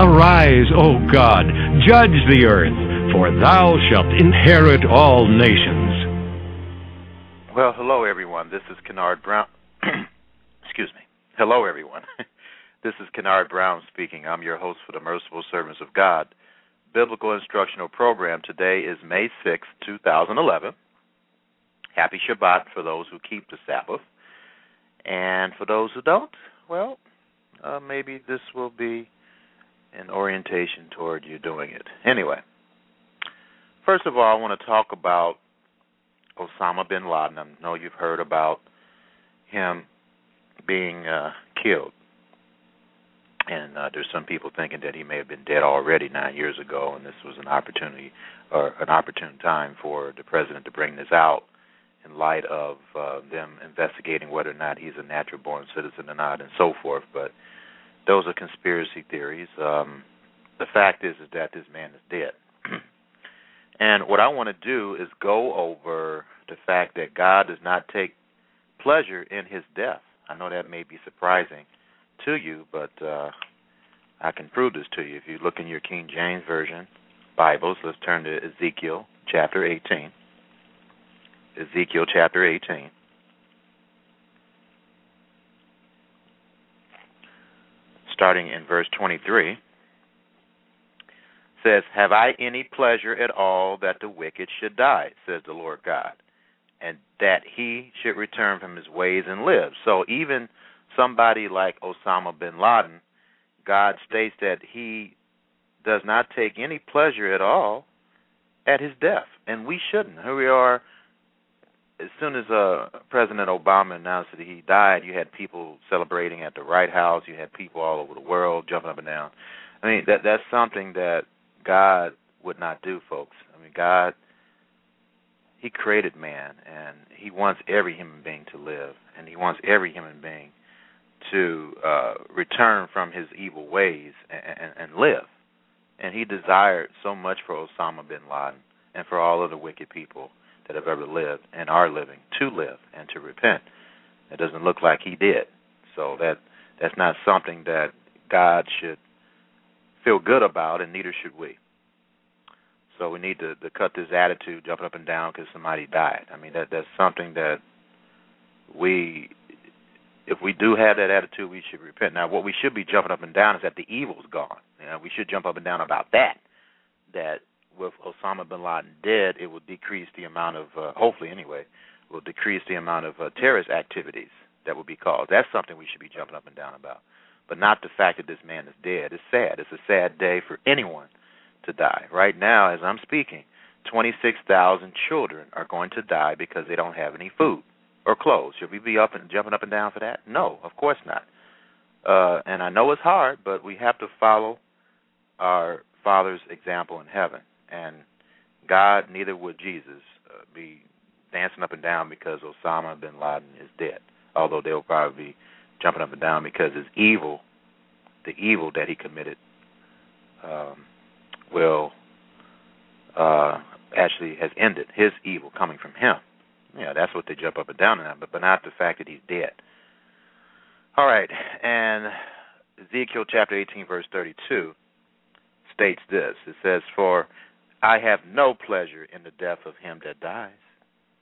Arise, O God, judge the earth, for thou shalt inherit all nations. Well, hello, everyone. This is Kennard Brown. Excuse me. Hello, everyone. This is Kennard Brown speaking. I'm your host for the Merciful Servants of God Biblical Instructional Program. Today is May 6, 2011. Happy Shabbat for those who keep the Sabbath. And for those who don't, well, maybe this will be an orientation toward you doing it. Anyway, first of all, I want to talk about Osama bin Laden. I know you've heard about him being killed. And there's some people thinking that he may have been dead already 9 years ago, and this was an opportunity or an opportune time for the president to bring this out in light of them investigating whether or not he's a natural-born citizen or not and so forth. But those are conspiracy theories. The fact is that this man is dead. And what I want to do is go over the fact that God does not take pleasure in his death. I know that may be surprising to you, but I can prove this to you. If you look in your King James Version Bibles, let's turn to Ezekiel chapter 18. Ezekiel chapter 18. Starting in verse 23, says, have I any pleasure at all that the wicked should die, says the Lord God, and that he should return from his ways and live? So even somebody like Osama bin Laden, God states that he does not take any pleasure at all at his death, and we shouldn't. Here we are. As soon as President Obama announced that he died, you had people celebrating at the White House. You had people all over the world jumping up and down. I mean, that's something that God would not do, folks. I mean, God, he created man, and he wants every human being to live, and he wants every human being to return from his evil ways and live. And he desired so much for Osama bin Laden and for all of the wicked people that have ever lived and are living, to live and to repent. It doesn't look like he did. So that's not something that God should feel good about, and neither should we. So we need to cut this attitude, jumping up and down because somebody died. I mean, that's something that we, if we do have that attitude, we should repent. Now, what we should be jumping up and down is that the evil's gone. You know, we should jump up and down about that with Osama bin Laden dead, it will decrease the amount of, hopefully anyway, will decrease the amount of terrorist activities that will be caused. That's something we should be jumping up and down about, but not the fact that this man is dead. It's sad. It's a sad day for anyone to die. Right now, as I'm speaking, 26,000 children are going to die because they don't have any food or clothes. Should we be up and jumping up and down for that? No, of course not. And I know it's hard, but we have to follow our Father's example in heaven. And God, neither would Jesus, be dancing up and down because Osama bin Laden is dead, although they'll probably be jumping up and down because his evil, the evil that he committed, actually has ended, his evil coming from him. Yeah, that's what they jump up and down on, but not the fact that he's dead. All right, and Ezekiel chapter 18, verse 32 states this. It says, for I have no pleasure in the death of him that dies,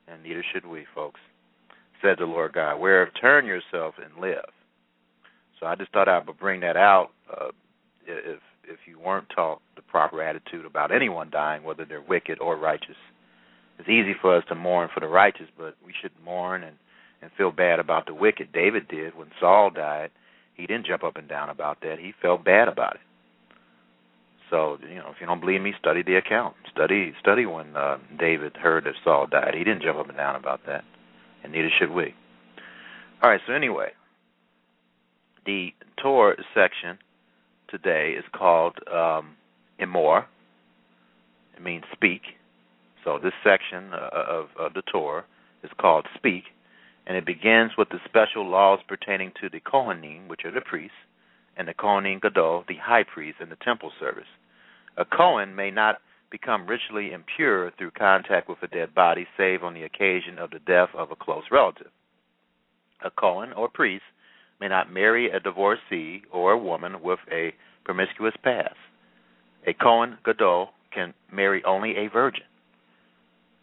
and neither should we, folks, said the Lord God. Whereof turn yourself and live. So I just thought I would bring that out. If if you weren't taught the proper attitude about anyone dying, whether they're wicked or righteous. It's easy for us to mourn for the righteous, but we should mourn and feel bad about the wicked. David did. When Saul died, he didn't jump up and down about that. He felt bad about it. So, you know, if you don't believe me, study the account. Study when David heard that Saul died. He didn't jump up and down about that, and neither should we. All right, so anyway, the Torah section today is called Emor. It means speak. So this section of the Torah is called Speak, and it begins with the special laws pertaining to the Kohanim, which are the priests, and the Kohen Gadol, the high priest, in the temple service. A Kohen may not become ritually impure through contact with a dead body, save on the occasion of the death of a close relative. A Kohen or priest may not marry a divorcee or a woman with a promiscuous past. A Kohen Gadol can marry only a virgin.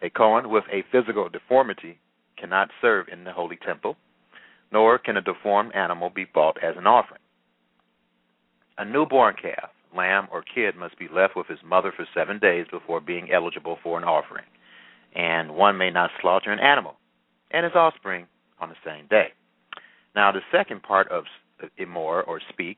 A Kohen with a physical deformity cannot serve in the holy temple, nor can a deformed animal be bought as an offering. A newborn calf, lamb, or kid must be left with his mother for 7 days before being eligible for an offering, and one may not slaughter an animal and his offspring on the same day. Now, the second part of Emor, or Speak,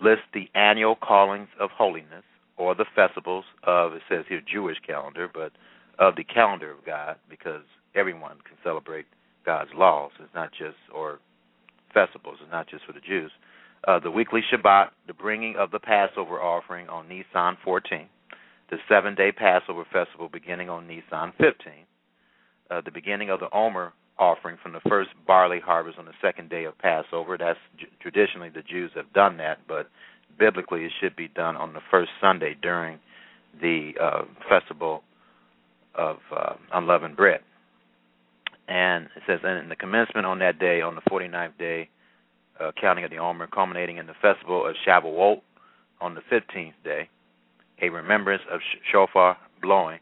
lists the annual callings of holiness, or the festivals of, it says here, Jewish calendar, but of the calendar of God, because everyone can celebrate God's laws. It's not just, or festivals, it's not just for the Jews. The weekly Shabbat, the bringing of the Passover offering on Nisan 14, the 7-day Passover festival beginning on Nisan 15, the beginning of the Omer offering from the first barley harvest on the 2nd day of Passover. That's traditionally the Jews have done that, but biblically it should be done on the first Sunday during the festival of Unleavened Bread. And it says, and in the commencement on that day, on the 49th day, counting of the Omer, culminating in the festival of Shavuot on the 15th day, a remembrance of shofar blowing,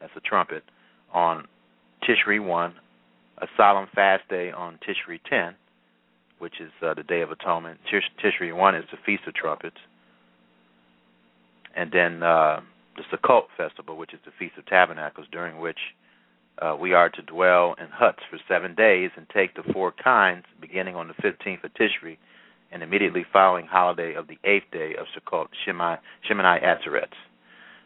that's a trumpet, on Tishri 1, a solemn fast day on Tishri 10, which is the Day of Atonement. Tishri 1 is the Feast of Trumpets. And then the Sukkot festival, which is the Feast of Tabernacles, during which we are to dwell in huts for 7 days and take the four kinds, beginning on the 15th of Tishri and immediately following holiday of the 8th day of Sukkot, Shemini Atzeret.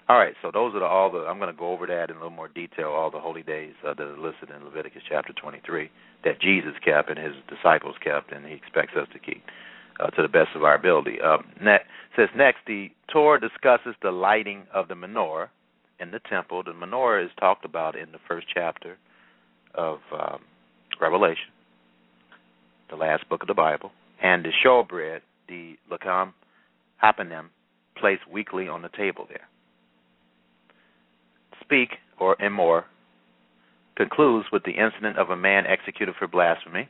All right, so those are I'm going to go over that in a little more detail, all the holy days that are listed in Leviticus chapter 23 that Jesus kept and his disciples kept and he expects us to keep to the best of our ability. Next, the Torah discusses the lighting of the menorah in the temple. The menorah is talked about in the first chapter of Revelation, the last book of the Bible, and the showbread, the lekam hapanim, placed weekly on the table there. Speak, or Emor, concludes with the incident of a man executed for blasphemy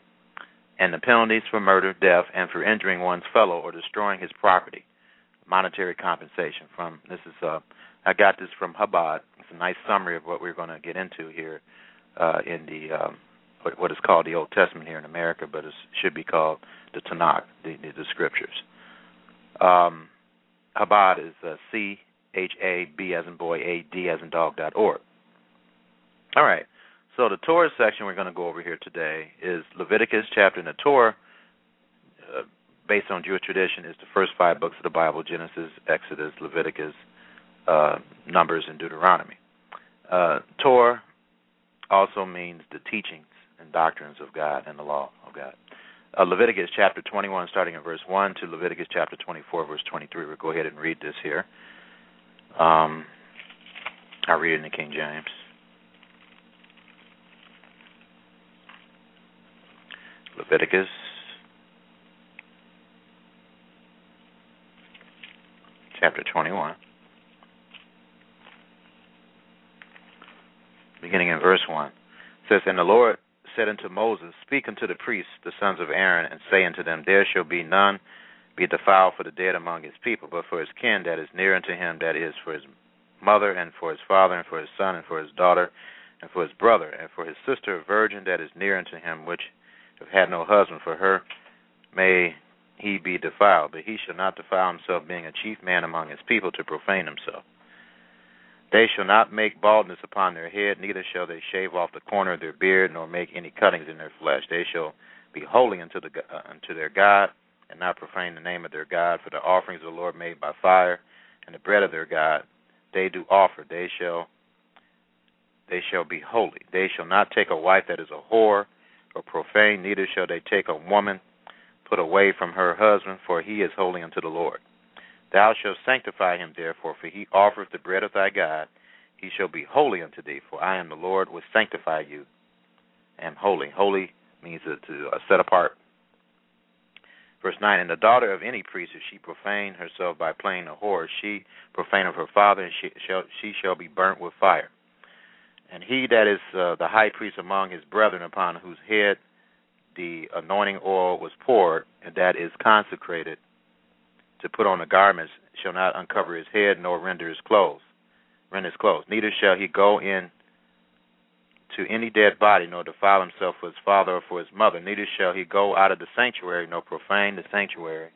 and the penalties for murder, death, and for injuring one's fellow or destroying his property, monetary compensation. I got this from Chabad. It's a nice summary of what we're going to get into here in the what is called the Old Testament here in America, but it should be called the Tanakh, the Scriptures. Chabad is CHAB as in boy, AD as in dog.org. All right, so the Torah section we're going to go over here today is Leviticus chapter in the Torah, based on Jewish tradition, is the first 5 books of the Bible, Genesis, Exodus, Leviticus, Numbers, and Deuteronomy. Torah also means the teachings and doctrines of God and the law of God. Leviticus chapter 21, starting in verse 1, to Leviticus chapter 24, verse 23. We'll go ahead and read this here. I read it in the King James. Leviticus chapter 21. Beginning in verse 1, it says, And the Lord said unto Moses, Speak unto the priests, the sons of Aaron, and say unto them, There shall be none be defiled for the dead among his people, but for his kin that is near unto him, that is, for his mother, and for his father, and for his son, and for his daughter, and for his brother, and for his sister, a virgin that is near unto him, which have had no husband, for her may he be defiled, but he shall not defile himself, being a chief man among his people, to profane himself. They shall not make baldness upon their head, neither shall they shave off the corner of their beard, nor make any cuttings in their flesh. They shall be holy unto their God, and not profane the name of their God. For the offerings of the Lord made by fire, and the bread of their God, they do offer. They shall be holy. They shall not take a wife that is a whore or profane, neither shall they take a woman put away from her husband, for he is holy unto the Lord. Thou shalt sanctify him, therefore, for he offereth the bread of thy God. He shall be holy unto thee, for I am the Lord, which sanctify you, am holy. Holy means to set apart. Verse 9, and the daughter of any priest, if she profane herself by playing a whore, she profane of her father, and she shall be burnt with fire. And he that is the high priest among his brethren, upon whose head the anointing oil was poured, and that is consecrated to put on the garments, shall not uncover his head, nor rend his clothes. Neither shall he go in to any dead body, nor defile himself for his father or for his mother. Neither shall he go out of the sanctuary, nor profane the sanctuary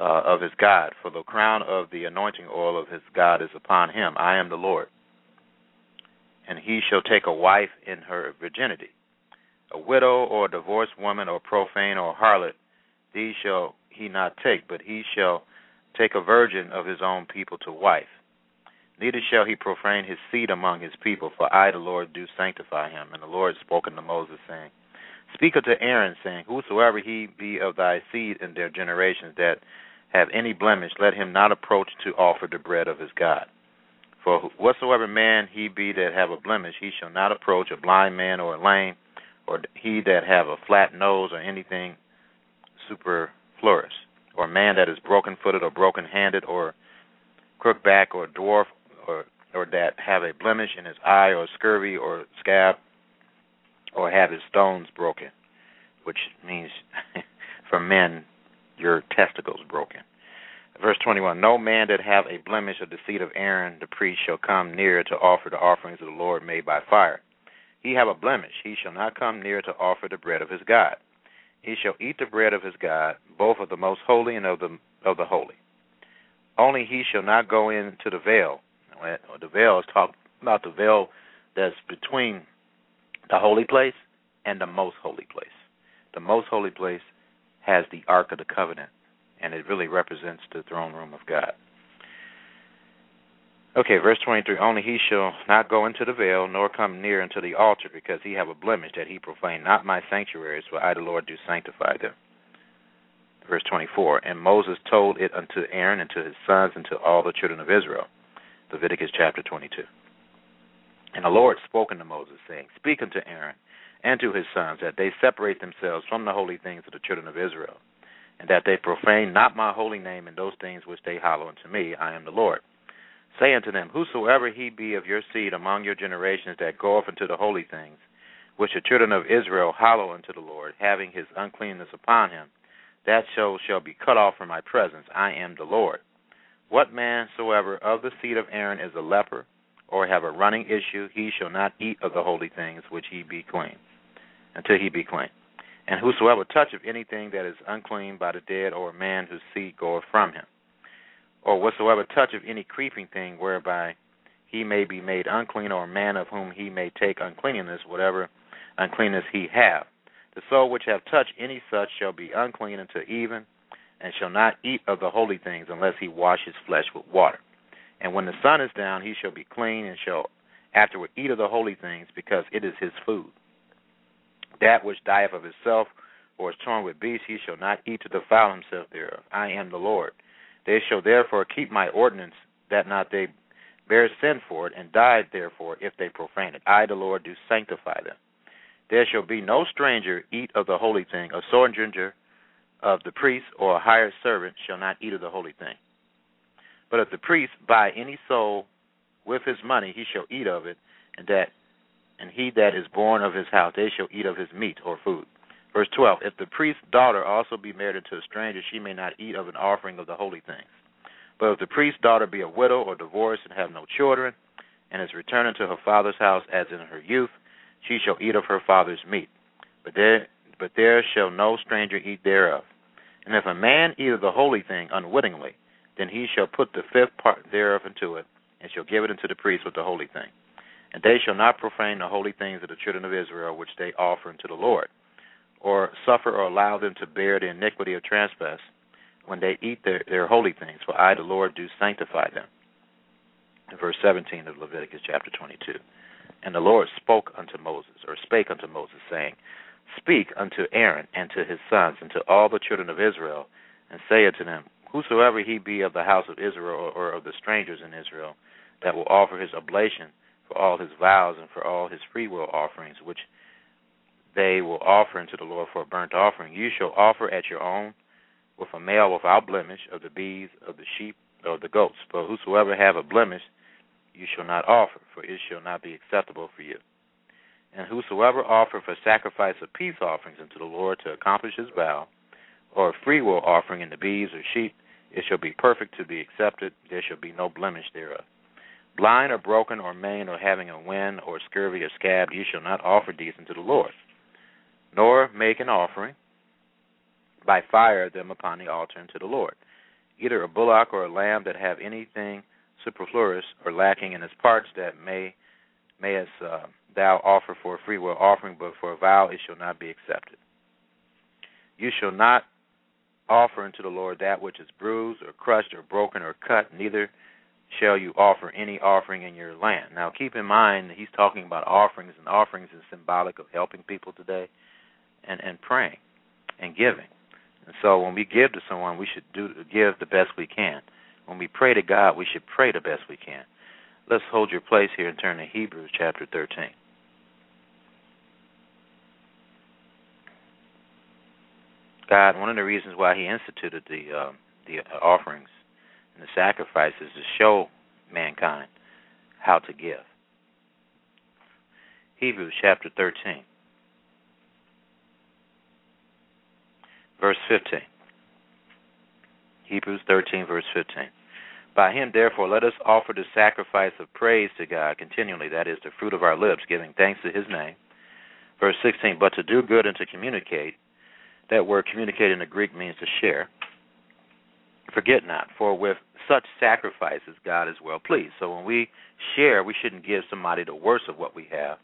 of his God. For the crown of the anointing oil of his God is upon him. I am the Lord. And he shall take a wife in her virginity. A widow or a divorced woman or profane or harlot, these shall he not take, but he shall take a virgin of his own people to wife. Neither shall he profane his seed among his people, for I, the Lord, do sanctify him. And the Lord spoke unto Moses, saying, Speak unto Aaron, saying, Whosoever he be of thy seed in their generations that have any blemish, let him not approach to offer the bread of his God. For whatsoever man he be that have a blemish, he shall not approach, a blind man or a lame, or he that have a flat nose, or anything superfluous, or a man that is broken-footed or broken-handed, or crook-back or dwarf, or that have a blemish in his eye, or scurvy, or scab, or have his stones broken, which means for men, your testicles broken. Verse 21, no man that have a blemish of the seed of Aaron the priest shall come near to offer the offerings of the Lord made by fire. He have a blemish, he shall not come near to offer the bread of his God. He shall eat the bread of his God, both of the most holy and of the holy. Only he shall not go into the veil. The veil is talking about the veil that's between the holy place and the most holy place. The most holy place has the Ark of the Covenant, and it really represents the throne room of God. Okay, verse 23, only he shall not go into the veil, nor come near unto the altar, because he have a blemish, that he profane not my sanctuaries, for I the Lord do sanctify them. Verse 24, and Moses told it unto Aaron, and to his sons, and to all the children of Israel. Leviticus chapter 22. And the Lord spoke unto Moses, saying, Speak unto Aaron and to his sons, that they separate themselves from the holy things of the children of Israel, and that they profane not my holy name in those things which they hallow unto me. I am the Lord. Say unto them, Whosoever he be of your seed among your generations that goeth into the holy things, which the children of Israel hallow unto the Lord, having his uncleanness upon him, that shall be cut off from my presence. I am the Lord. What man soever of the seed of Aaron is a leper, or have a running issue, he shall not eat of the holy things which he be clean, until he be clean. And whosoever toucheth anything that is unclean by the dead, or a man whose seed goeth from him, or whatsoever touch of any creeping thing whereby he may be made unclean, or a man of whom he may take uncleanness, whatever uncleanness he have. The soul which have touched any such shall be unclean until even, and shall not eat of the holy things, unless he wash his flesh with water. And when the sun is down, he shall be clean, and shall afterward eat of the holy things, because it is his food. That which dieth of itself, or is torn with beasts, he shall not eat to defile himself thereof. I am the Lord. They shall therefore keep my ordinance, that not they bear sin for it, and die therefore if they profane it. I, the Lord, do sanctify them. There shall be no stranger eat of the holy thing. A sojourner of the priest or a hired servant shall not eat of the holy thing. But if the priest buy any soul with his money, he shall eat of it, and he that is born of his house, they shall eat of his meat or food. Verse 12, if the priest's daughter also be married unto a stranger, she may not eat of an offering of the holy things. But if the priest's daughter be a widow or divorced and have no children, and is returning to her father's house as in her youth, she shall eat of her father's meat. But there shall no stranger eat thereof. And if a man eateth the holy thing unwittingly, then he shall put the fifth part thereof into it, and shall give it unto the priest with the holy thing. And they shall not profane the holy things of the children of Israel, which they offer unto the Lord, or suffer or allow them to bear the iniquity of transgress when they eat their holy things, for I, the Lord, do sanctify them. Verse 17 of Leviticus chapter 22. And the Lord spake unto Moses, saying, Speak unto Aaron and to his sons and to all the children of Israel, and say unto them, Whosoever he be of the house of Israel or of the strangers in Israel, that will offer his oblation for all his vows and for all his freewill offerings, which they will offer unto the Lord for a burnt offering, you shall offer at your own with a male without blemish of the bees, of the sheep, or of the goats. But whosoever have a blemish, you shall not offer, for it shall not be acceptable for you. And whosoever offer for sacrifice of peace offerings unto the Lord to accomplish his vow, or a freewill offering in the bees or sheep, it shall be perfect to be accepted, there shall be no blemish thereof. Blind or broken or maimed or having a wind or scurvy or scab, you shall not offer these unto the Lord, nor make an offering by fire of them upon the altar unto the Lord, either a bullock or a lamb that have anything superfluous or lacking in its parts, that mayest thou offer for a freewill offering, but for a vow it shall not be accepted. You shall not offer unto the Lord that which is bruised or crushed or broken or cut, neither shall you offer any offering in your land. Now keep in mind that he's talking about offerings, and offerings is symbolic of helping people today and praying and giving. And so when we give to someone, we should give the best we can. When we pray to God, we should pray the best we can. Let's hold your place here and turn to Hebrews chapter 13. God, one of the reasons why he instituted the offerings and the sacrifices is to show mankind how to give. Hebrews chapter 13, verse 15. Hebrews 13, verse 15. By him, therefore, let us offer the sacrifice of praise to God continually, that is, the fruit of our lips, giving thanks to his name. Verse 16, but to do good and to communicate. That word communicate in the Greek means to share. Forget not, for with such sacrifices God is well pleased. So when we share, we shouldn't give somebody the worst of what we have.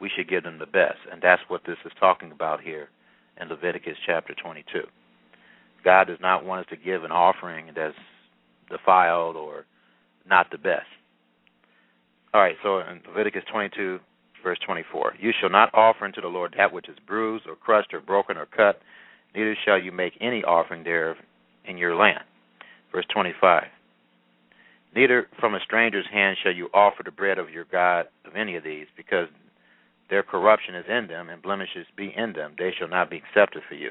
We should give them the best. And that's what this is talking about here in Leviticus chapter 22. God does not want us to give an offering that's defiled or not the best. All right, so in Leviticus 22, verse 24, you shall not offer unto the Lord that which is bruised or crushed or broken or cut, neither shall you make any offering thereof in your land. Verse 25, neither from a stranger's hand shall you offer the bread of your God of any of these, because their corruption is in them, and blemishes be in them. They shall not be accepted for you.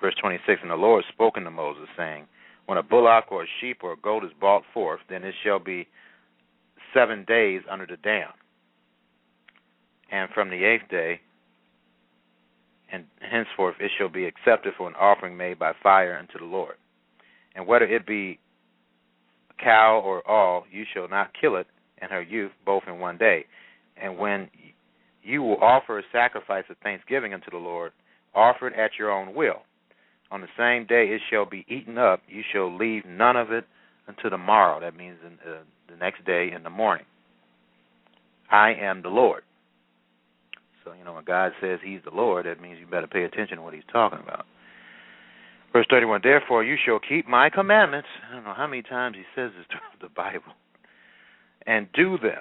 Verse 26, and the Lord spoke unto Moses, saying, when a bullock or a sheep or a goat is brought forth, then it shall be 7 days under the dam, and from the 8th day, and henceforth it shall be accepted for an offering made by fire unto the Lord. And whether it be a cow or all, you shall not kill it and her youth, both in one day. And when you will offer a sacrifice of thanksgiving unto the Lord, offer it at your own will. On the same day it shall be eaten up. You shall leave none of it until the morrow. That means the next day in the morning. I am the Lord. So, when God says he's the Lord, that means you better pay attention to what he's talking about. Verse 31, therefore you shall keep my commandments. I don't know how many times he says this throughout the Bible. And do them.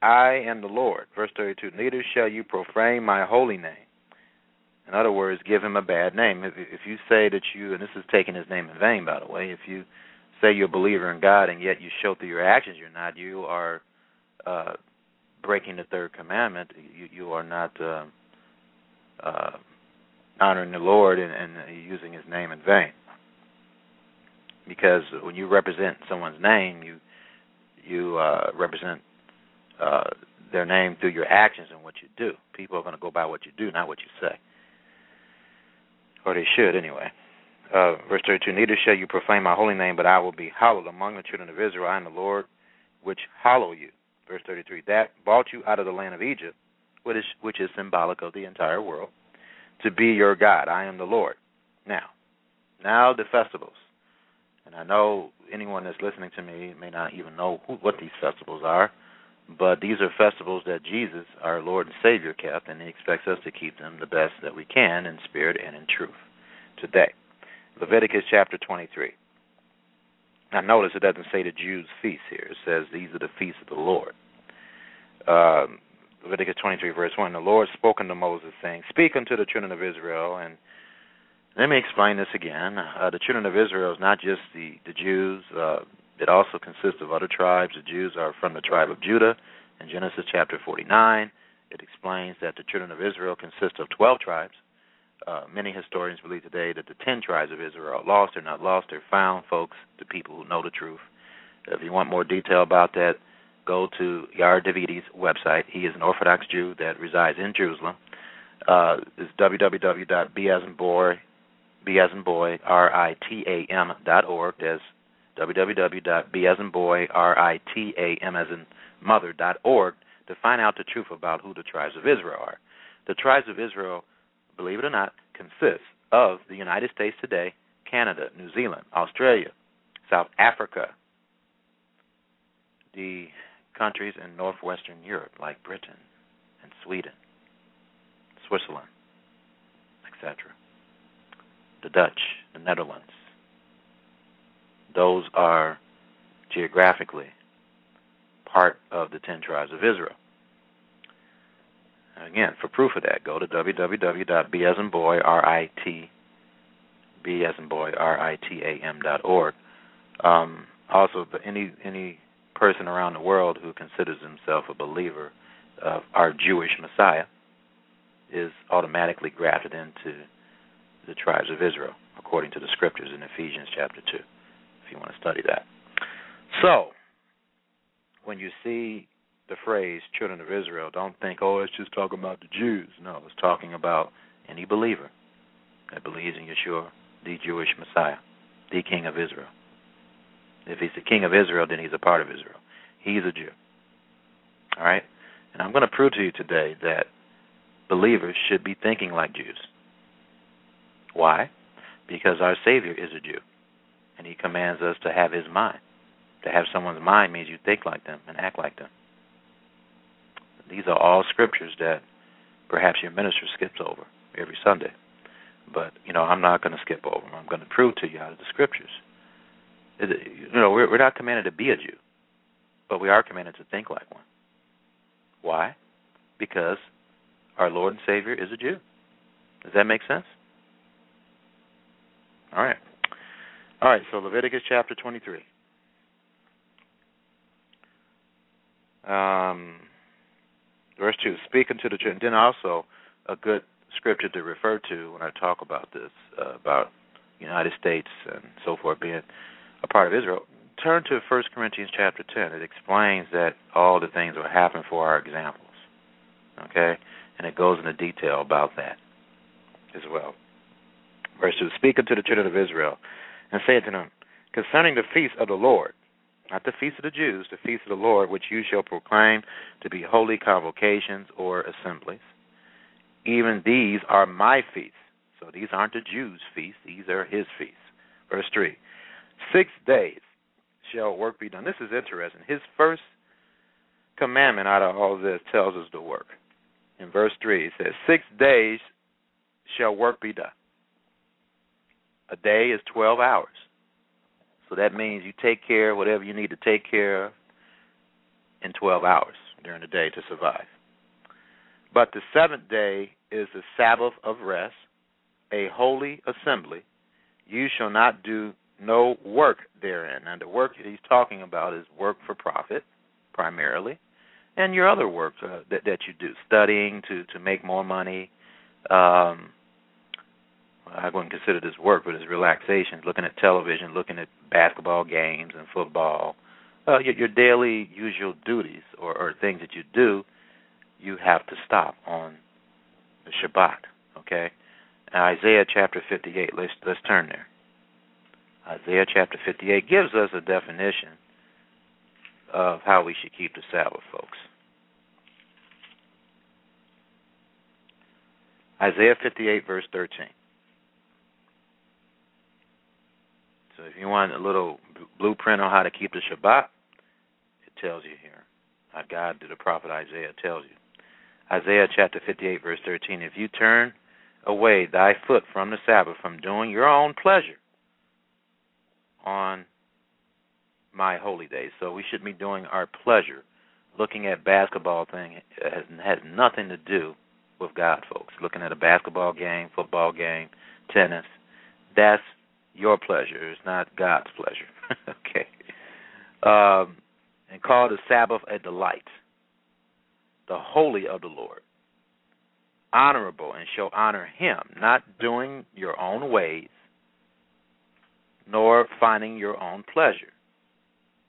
I am the Lord. Verse 32, neither shall you profane my holy name. In other words, give him a bad name. If you say that you, and this is taking his name in vain, by the way, if you say you're a believer in God and yet you show through your actions you're not, you are breaking the third commandment. You are not honoring the Lord and using his name in vain. Because when you represent someone's name, you represent their name through your actions and what you do. People are going to go by what you do, not what you say. Or they should, anyway. Verse 32, neither shall you profane my holy name, but I will be hallowed among the children of Israel. I am the Lord, which hallow you. Verse 33, that brought you out of the land of Egypt, which is symbolic of the entire world, to be your God. I am the Lord. Now the festivals. And I know anyone that's listening to me may not even know what these festivals are, but these are festivals that Jesus, our Lord and Savior, kept, and he expects us to keep them the best that we can in spirit and in truth today. Leviticus chapter 23. Now notice it doesn't say the Jews' feasts here. It says these are the feasts of the Lord. Leviticus 23, verse 1, the Lord spoke unto Moses, saying, Speak unto the children of Israel, and let me explain this again. The children of Israel is not just the Jews. It also consists of other tribes. The Jews are from the tribe of Judah. In Genesis chapter 49, it explains that the children of Israel consist of 12 tribes. Many historians believe today that the 10 tribes of Israel are lost. They're not lost. They're found, folks, the people who know the truth. If you want more detail about that, go to Yair Davidi's website. He is an Orthodox Jew that resides in Jerusalem. It's www.basboyritam.org. That's www.basboyritam.org to find out the truth about who the tribes of Israel are. The tribes of Israel, believe it or not, consists of the United States today, Canada, New Zealand, Australia, South Africa, the countries in northwestern Europe like Britain and Sweden, Switzerland, etc., the Dutch, the Netherlands. Those are geographically part of the 10 tribes of Israel. Again, for proof of that, go to www.basboyritam.org. Also, any person around the world who considers himself a believer of our Jewish Messiah is automatically grafted into the tribes of Israel, according to the scriptures in Ephesians chapter 2, if you want to study that. So, when you see the phrase children of Israel, don't think, oh, it's just talking about the Jews. No, it's talking about any believer that believes in Yeshua, the Jewish Messiah, the King of Israel. If he's the King of Israel, then he's a part of Israel. He's a Jew. All right? And I'm going to prove to you today that believers should be thinking like Jews. Why? Because our Savior is a Jew, and he commands us to have his mind. To have someone's mind means you think like them and act like them. These are all scriptures that perhaps your minister skips over every Sunday. But, I'm not going to skip over them. I'm going to prove to you out of the scriptures. We're not commanded to be a Jew, but we are commanded to think like one. Why? Because our Lord and Savior is a Jew. Does that make sense? All right, so Leviticus chapter 23. Verse 2, speak unto the children. Then also a good scripture to refer to when I talk about this, about United States and so forth being a part of Israel. Turn to 1 Corinthians chapter 10. It explains that all the things will happen for our examples. Okay? And it goes into detail about that as well. Verse 2, speak unto the children of Israel, and say unto them, concerning the feast of the Lord, not the feast of the Jews, the feast of the Lord, which you shall proclaim to be holy convocations or assemblies. Even these are my feasts. So these aren't the Jews' feasts, these are his feasts. Verse 3, 6 days shall work be done. This is interesting. His first commandment out of all this tells us the work. In verse 3, it says, 6 days shall work be done. A day is 12 hours. So that means you take care of whatever you need to take care of in 12 hours during the day to survive. But the 7th day is the Sabbath of rest, a holy assembly. You shall not do no work therein. And the work he's talking about is work for profit, primarily, and your other work that you do, studying to make more money, I wouldn't consider this work, but it's relaxation, looking at television, looking at basketball games and football. Your daily usual duties or things that you do, you have to stop on the Shabbat, okay? Now, Isaiah chapter 58, let's turn there. Isaiah chapter 58 gives us a definition of how we should keep the Sabbath, folks. Isaiah 58, verse 13. So if you want a little blueprint on how to keep the Shabbat, it tells you here. Our God, through the prophet Isaiah, tells you. Isaiah chapter 58, verse 13, if you turn away thy foot from the Sabbath, from doing your own pleasure on my holy days. So we should be doing our pleasure. Looking at basketball thing has nothing to do with God, folks. Looking at a basketball game, football game, tennis, that's your pleasure. It's not God's pleasure. Okay. And call the Sabbath a delight, the holy of the Lord, honorable, and shall honor him, not doing your own ways, nor finding your own pleasure,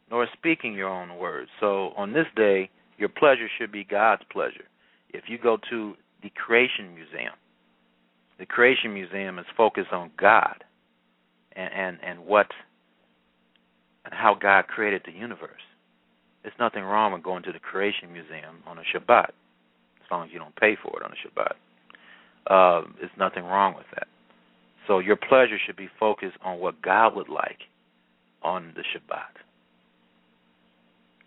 nor speaking your own words. So on this day, your pleasure should be God's pleasure. If you go to the Creation Museum, the Creation Museum is focused on God and how God created the universe. There's nothing wrong with going to the Creation Museum on a Shabbat, as long as you don't pay for it on a Shabbat. There's nothing wrong with that. So your pleasure should be focused on what God would like on the Shabbat.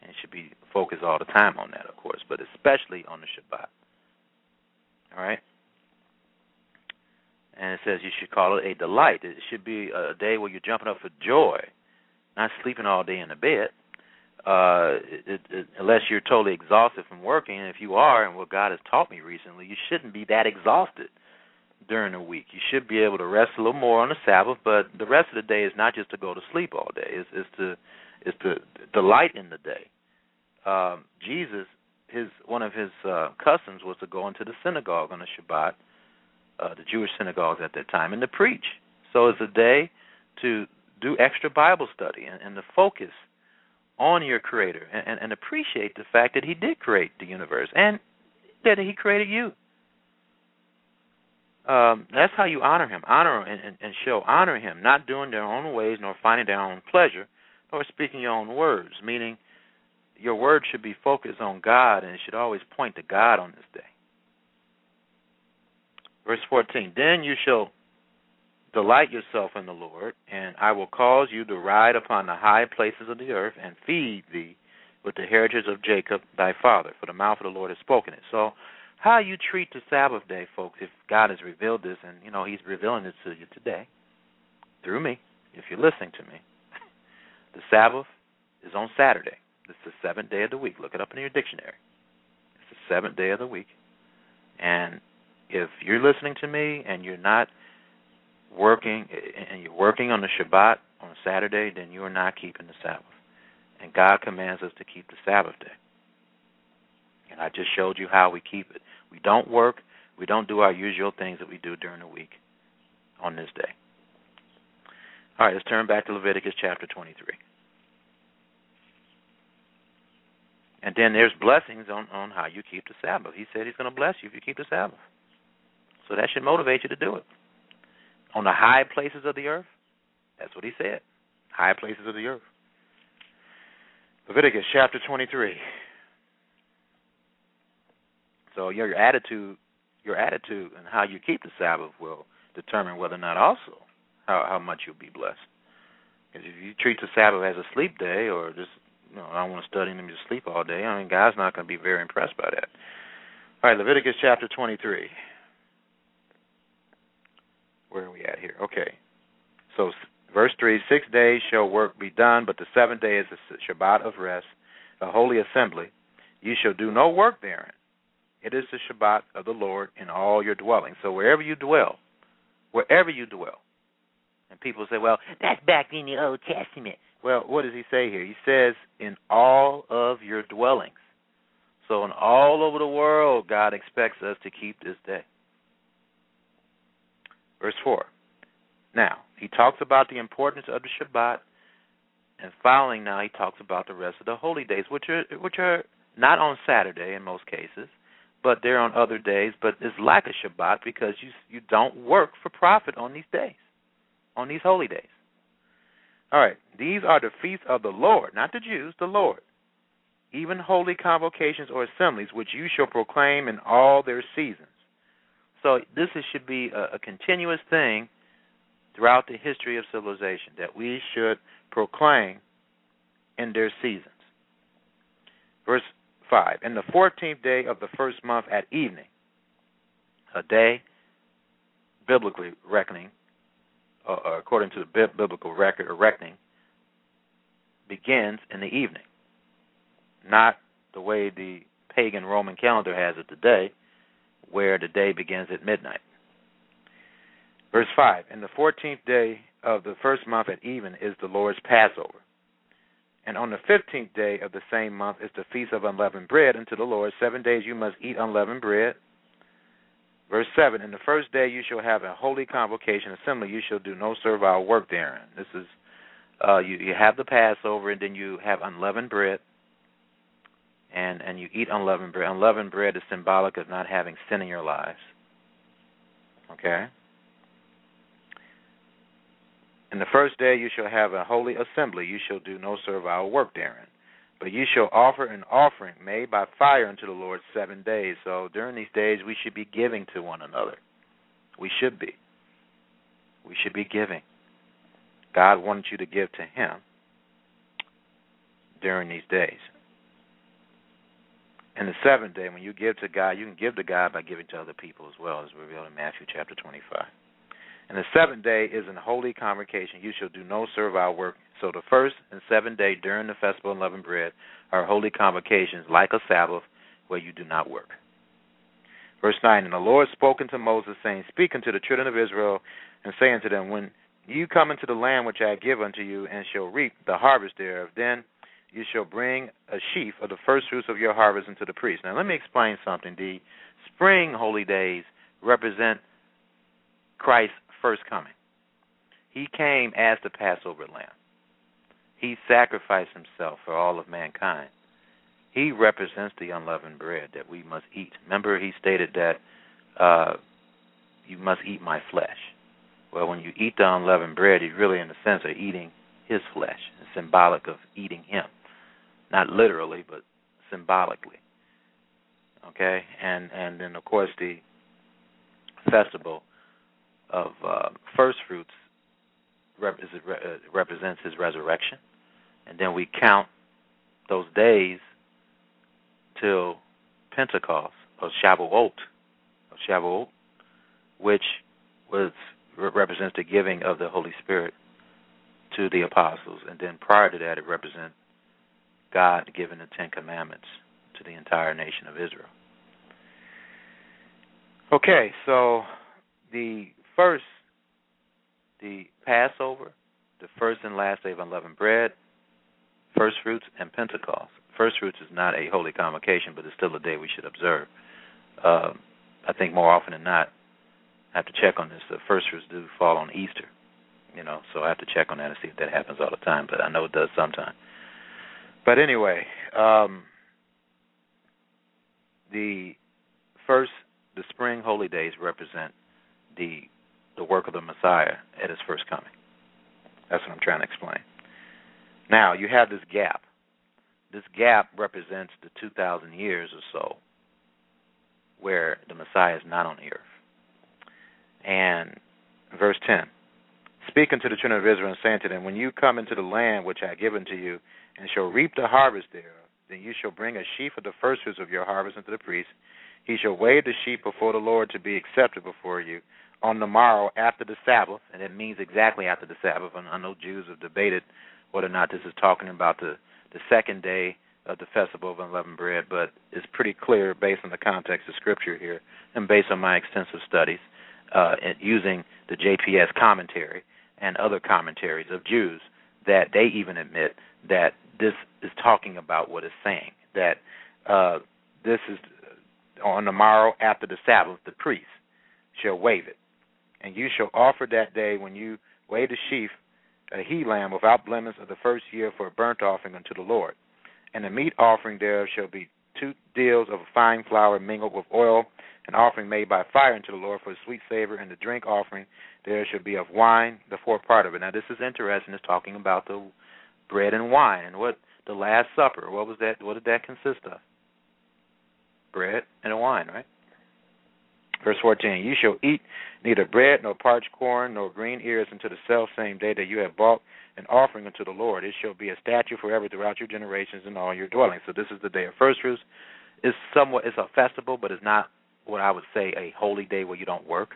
And it should be focused all the time on that, of course, but especially on the Shabbat. All right? And it says you should call it a delight. It should be a day where you're jumping up for joy, not sleeping all day in the bed. Unless you're totally exhausted from working, and if you are, and what God has taught me recently, you shouldn't be that exhausted during the week. You should be able to rest a little more on the Sabbath, but the rest of the day is not just to go to sleep all day. It's to delight in the day. Jesus, one of his customs was to go into the synagogue on the Shabbat, the Jewish synagogues at that time, and to preach. So it's a day to do extra Bible study and to focus on your Creator, and appreciate the fact that he did create the universe and that he created you. That's how you honor him. Honor and show honor him, not doing their own ways, nor finding their own pleasure, nor speaking your own words, meaning your word should be focused on God, and it should always point to God on this day. Verse 14, then you shall delight yourself in the Lord, and I will cause you to ride upon the high places of the earth and feed thee with the heritage of Jacob thy father, for the mouth of the Lord has spoken it. So how you treat the Sabbath day, folks, if God has revealed this, and you know he's revealing this to you today, through me, if you're listening to me. The Sabbath is on Saturday. It's the seventh day of the week. Look it up in your dictionary. It's the seventh day of the week. And if you're listening to me and you're not working, and you're working on the Shabbat on Saturday, then you are not keeping the Sabbath. And God commands us to keep the Sabbath day. And I just showed you how we keep it. We don't work. We don't do our usual things that we do during the week on this day. All right, let's turn back to Leviticus chapter 23. And then there's blessings on how you keep the Sabbath. He said he's going to bless you if you keep the Sabbath. So that should motivate you to do it. On the high places of the earth? That's what he said. High places of the earth. Leviticus chapter 23. So your attitude and how you keep the Sabbath will determine whether or not also how much you'll be blessed. Because if you treat the Sabbath as a sleep day, or just, I don't want to study and just sleep all day, God's not going to be very impressed by that. All right, Leviticus chapter 23. Where are we at here? Okay. So verse 3, 6 days shall work be done, but the seventh day is the Shabbat of rest, a holy assembly. You shall do no work therein. It is the Shabbat of the Lord in all your dwellings. So wherever you dwell. And people say, well, that's back in the Old Testament. Well, what does he say here? He says in all of your dwellings. So in all over the world, God expects us to keep this day. Verse 4. Now, he talks about the importance of the Shabbat, and following now he talks about the rest of the holy days, which are not on Saturday in most cases, but they're on other days, but it's like a Shabbat because you don't work for profit on these days, on these holy days. All right, these are the feasts of the Lord, not the Jews, the Lord, even holy convocations or assemblies, which you shall proclaim in all their seasons. So this should be a continuous thing throughout the history of civilization, that we should proclaim in their seasons. Verse 5, in the 14th day of the first month at evening, a day biblically reckoning, according to the biblical record, or reckoning, begins in the evening, not the way the pagan Roman calendar has it today, where the day begins at midnight. Verse 5, and the 14th day of the first month at even is the Lord's Passover. And on the 15th day of the same month is the Feast of Unleavened Bread unto the Lord. 7 days you must eat unleavened bread. Verse 7, in the first day you shall have a holy convocation assembly. You shall do no servile work therein. This is, you have the Passover, and then you have unleavened bread. And you eat unleavened bread. Unleavened bread is symbolic of not having sin in your lives. Okay? In the first day you shall have a holy assembly. You shall do no servile work therein. But you shall offer an offering made by fire unto the Lord 7 days. So during these days we should be giving to one another. We should be. We should be giving. God wanted you to give to Him during these days. And the seventh day, when you give to God, you can give to God by giving to other people as well, as revealed in Matthew chapter 25. And the seventh day is an holy convocation. You shall do no servile work. So the first and 7th day during the festival of unleavened bread are holy convocations, like a Sabbath, where you do not work. Verse 9, and the Lord spoke unto Moses, saying, Speak unto the children of Israel, and say unto them, When you come into the land which I give unto you, and shall reap the harvest thereof, then you shall bring a sheaf of the first fruits of your harvest unto the priest. Now, let me explain something. The spring holy days represent Christ's first coming. He came as the Passover lamb. He sacrificed himself for all of mankind. He represents the unleavened bread that we must eat. Remember, he stated that you must eat my flesh. Well, when you eat the unleavened bread, you're really, in a sense, are eating his flesh. It's symbolic of eating him. Not literally, but symbolically. Okay? And then, of course, the festival of first fruits represents his resurrection. And then we count those days till Pentecost, or Shavuot, which represents the giving of the Holy Spirit to the apostles. And then prior to that, it represents God giving the 10 Commandments to the entire nation of Israel. Okay, so the first, the Passover, the first and last day of unleavened bread, first fruits, and Pentecost. First fruits is not a holy convocation, but it's still a day we should observe. I think more often than not, I have to check on this, the first fruits do fall on Easter, you know, so I have to check on that and see if that happens all the time, but I know it does sometimes. But anyway, the spring holy days represent the work of the Messiah at his first coming. That's what I'm trying to explain. Now, you have this gap. This gap represents the 2,000 years or so where the Messiah is not on the earth. And verse 10, Speak unto the children of Israel, and say unto them, When you come into the land which I have given to you, and shall reap the harvest thereof, then you shall bring a sheaf of the first fruits of your harvest unto the priest. He shall wave the sheaf before the Lord to be accepted before you on the morrow after the Sabbath, and it means exactly after the Sabbath. And I know Jews have debated whether or not this is talking about the 2nd day of the festival of unleavened bread, but it's pretty clear based on the context of Scripture here and based on my extensive studies using the JPS commentary and other commentaries of Jews, that they even admit that this is talking about what it's saying, that this is on the morrow after the Sabbath, the priest shall wave it. And you shall offer that day when you wave the sheaf, a he-lamb without blemish of the first year for a burnt offering unto the Lord. And the meat offering thereof shall be 2 deals of fine flour mingled with oil, an offering made by fire unto the Lord for a sweet savor, and the drink offering there shall be of wine, the fourth part of it. Now this is interesting. It's talking about the bread and wine, and what the Last Supper. What was that? What did that consist of? Bread and wine, right? Verse 14, you shall eat neither bread nor parched corn nor green ears until the selfsame day that you have bought an offering unto the Lord. It shall be a statute forever throughout your generations and all your dwellings. So this is the day of first fruits. It's a festival, but it's not what I would say a holy day where you don't work.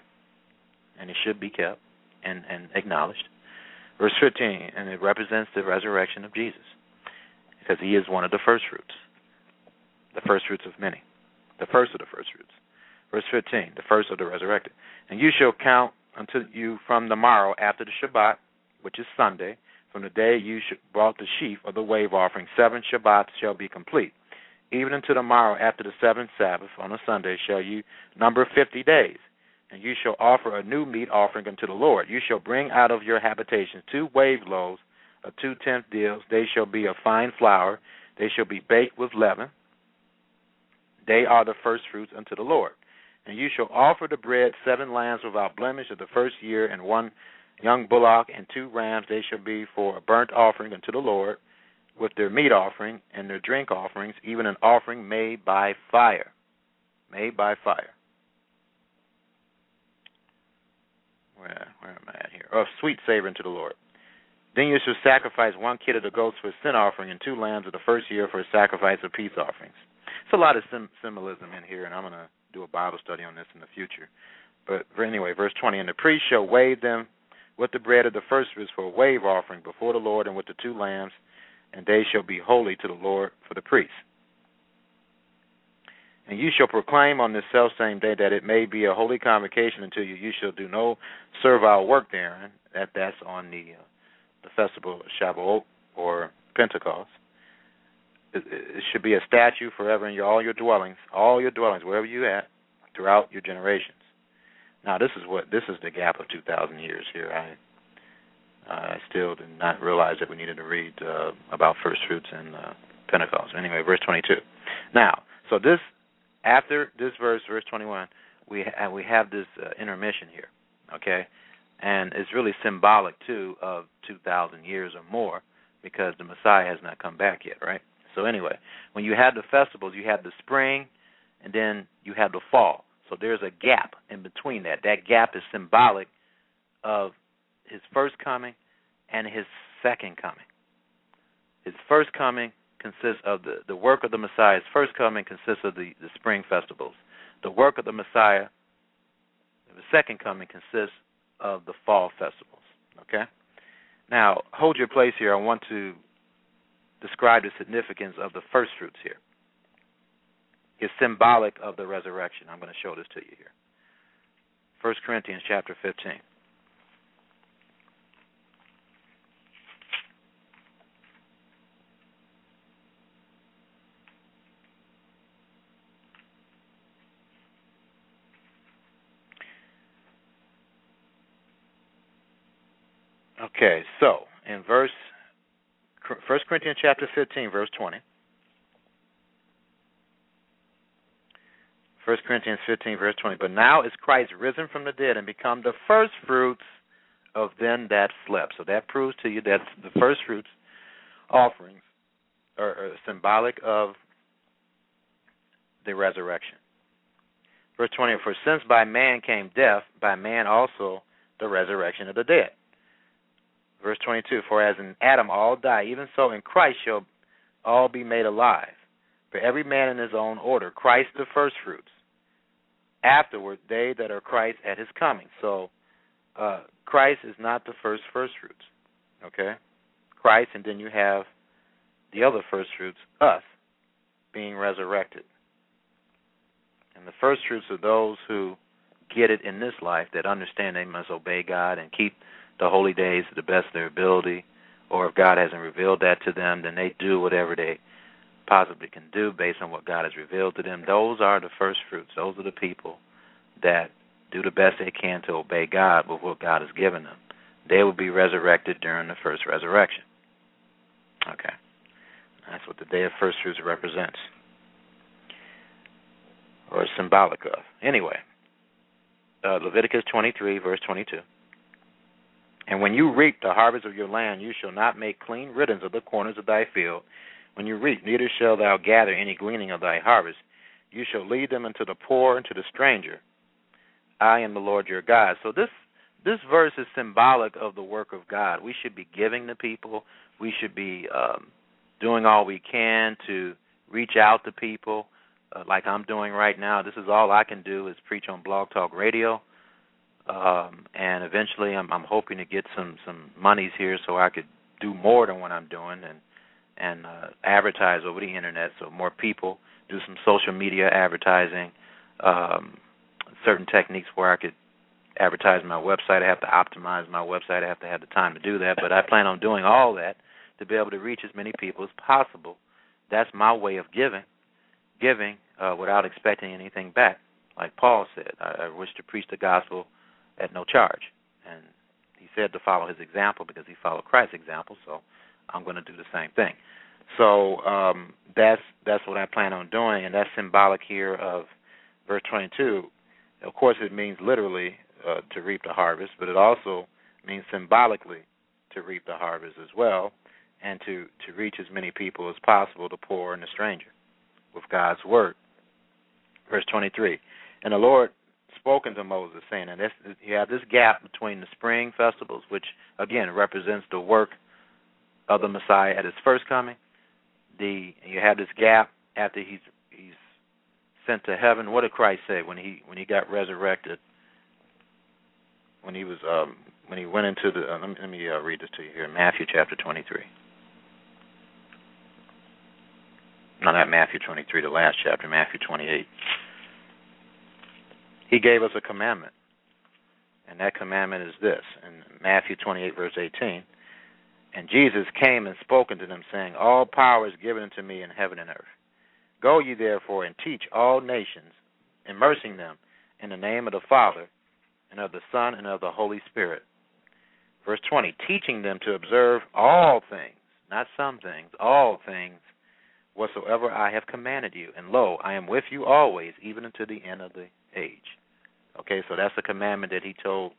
And it should be kept and acknowledged. Verse 15, and it represents the resurrection of Jesus, because he is one of the first fruits of many, the first of the first fruits. Verse 15, the first of the resurrected. And you shall count unto you from the morrow after the Shabbat, which is Sunday, from the day you brought the sheaf of the wave offering, 7 Shabbats shall be complete. Even unto the morrow after the 7th Sabbath on a Sunday shall you number 50 days. And you shall offer a new meat offering unto the Lord. You shall bring out of your habitations 2 wave loaves of 2/10 deals. They shall be of fine flour. They shall be baked with leaven. They are the first fruits unto the Lord. And you shall offer the bread 7 lambs without blemish of the first year, and 1 young bullock and 2 rams. They shall be for a burnt offering unto the Lord, with their meat offering and their drink offerings, even an offering made by fire. Made by fire. Where am I at here? Of sweet savor unto the Lord. Then you shall sacrifice 1 kid of the goats for a sin offering, and 2 lambs of the first year for a sacrifice of peace offerings. It's a lot of symbolism in here, and I'm going to do a Bible study on this in the future. But anyway, verse 20, and the priest shall wave them with the bread of the first fruits for a wave offering before the Lord, and with the 2 lambs, and they shall be holy to the Lord for the priest. And you shall proclaim on this selfsame day that it may be a holy convocation unto you. You shall do no servile work therein. That's on the festival of Shavuot or Pentecost. It should be a statute forever in all your dwellings, wherever you at, throughout your generations. Now, this is the gap of 2,000 years here. I still did not realize that we needed to read about first fruits and Pentecost. Anyway, verse 22. Now, so this, after this verse, verse 21, we have this intermission here, okay? And it's really symbolic, too, of 2,000 years or more, because the Messiah has not come back yet, right? So anyway, when you have the festivals, you have the spring, and then you have the fall. So there's a gap in between that. That gap is symbolic of his first coming and his second coming. His first coming consists of the work of the Messiah. His first coming consists of the spring festivals. The work of the Messiah, the second coming, consists of the fall festivals. Okay? Now, hold your place here. I want to describe the significance of the first fruits here. It's symbolic of the resurrection. I'm going to show this to you here. 1 Corinthians chapter 15. Okay, so in 1 Corinthians chapter 15, verse 20. 1 Corinthians 15, verse 20. But now is Christ risen from the dead and become the first fruits of them that slept. So that proves to you that the first fruits offerings are symbolic of the resurrection. Verse 20. For since by man came death, by man also the resurrection of the dead. Verse 22, for as in Adam all die, even so in Christ shall all be made alive. For every man in his own order, Christ the first fruits. Afterward, they that are Christ at his coming. So Christ is not the first fruits. Okay? Christ, and then you have the other first fruits, us, being resurrected. And the first fruits are those who get it in this life, that understand they must obey God and keep the holy days to the best of their ability, or if God hasn't revealed that to them, then they do whatever they possibly can do based on what God has revealed to them. Those are the first fruits. Those are the people that do the best they can to obey God with what God has given them. They will be resurrected during the first resurrection. Okay. That's what the day of first fruits represents, or is symbolic of. Anyway, Leviticus 23, verse 22. And when you reap the harvest of your land, you shall not make clean riddance of the corners of thy field. When you reap, neither shall thou gather any gleaning of thy harvest. You shall leave them unto the poor and to the stranger. I am the Lord your God. So this verse is symbolic of the work of God. We should be giving to people. We should be doing all we can to reach out to people like I'm doing right now. This is all I can do is preach on Blog Talk Radio. And eventually I'm hoping to get some monies here so I could do more than what I'm doing and advertise over the Internet so more people, do some social media advertising, certain techniques where I could advertise my website. I have to optimize my website. I have to have the time to do that. But I plan on doing all that to be able to reach as many people as possible. That's my way of giving without expecting anything back. Like Paul said, I wish to preach the gospel at no charge. And he said to follow his example because he followed Christ's example, so I'm going to do the same thing. So that's what I plan on doing, and that's symbolic here of verse 22. Of course, it means literally to reap the harvest, but it also means symbolically to reap the harvest as well and to reach as many people as possible, the poor and the stranger, with God's word. Verse 23, and the Lord spoke unto Moses, saying, and you have this gap between the spring festivals, which, again, represents the work of the Messiah at his first coming. You have this gap after he's sent to heaven. What did Christ say when he got resurrected? When he went into the let me read this to you here, Matthew chapter 23. No, not Matthew 23, the last chapter, Matthew 28. He gave us a commandment, and that commandment is this, in Matthew 28, verse 18. And Jesus came and spoke unto them, saying, all power is given unto me in heaven and earth. Go ye therefore and teach all nations, immersing them in the name of the Father, and of the Son, and of the Holy Spirit. Verse 20, teaching them to observe all things, not some things, all things, whatsoever I have commanded you. And lo, I am with you always, even unto the end of the age. Okay, so that's the commandment that he told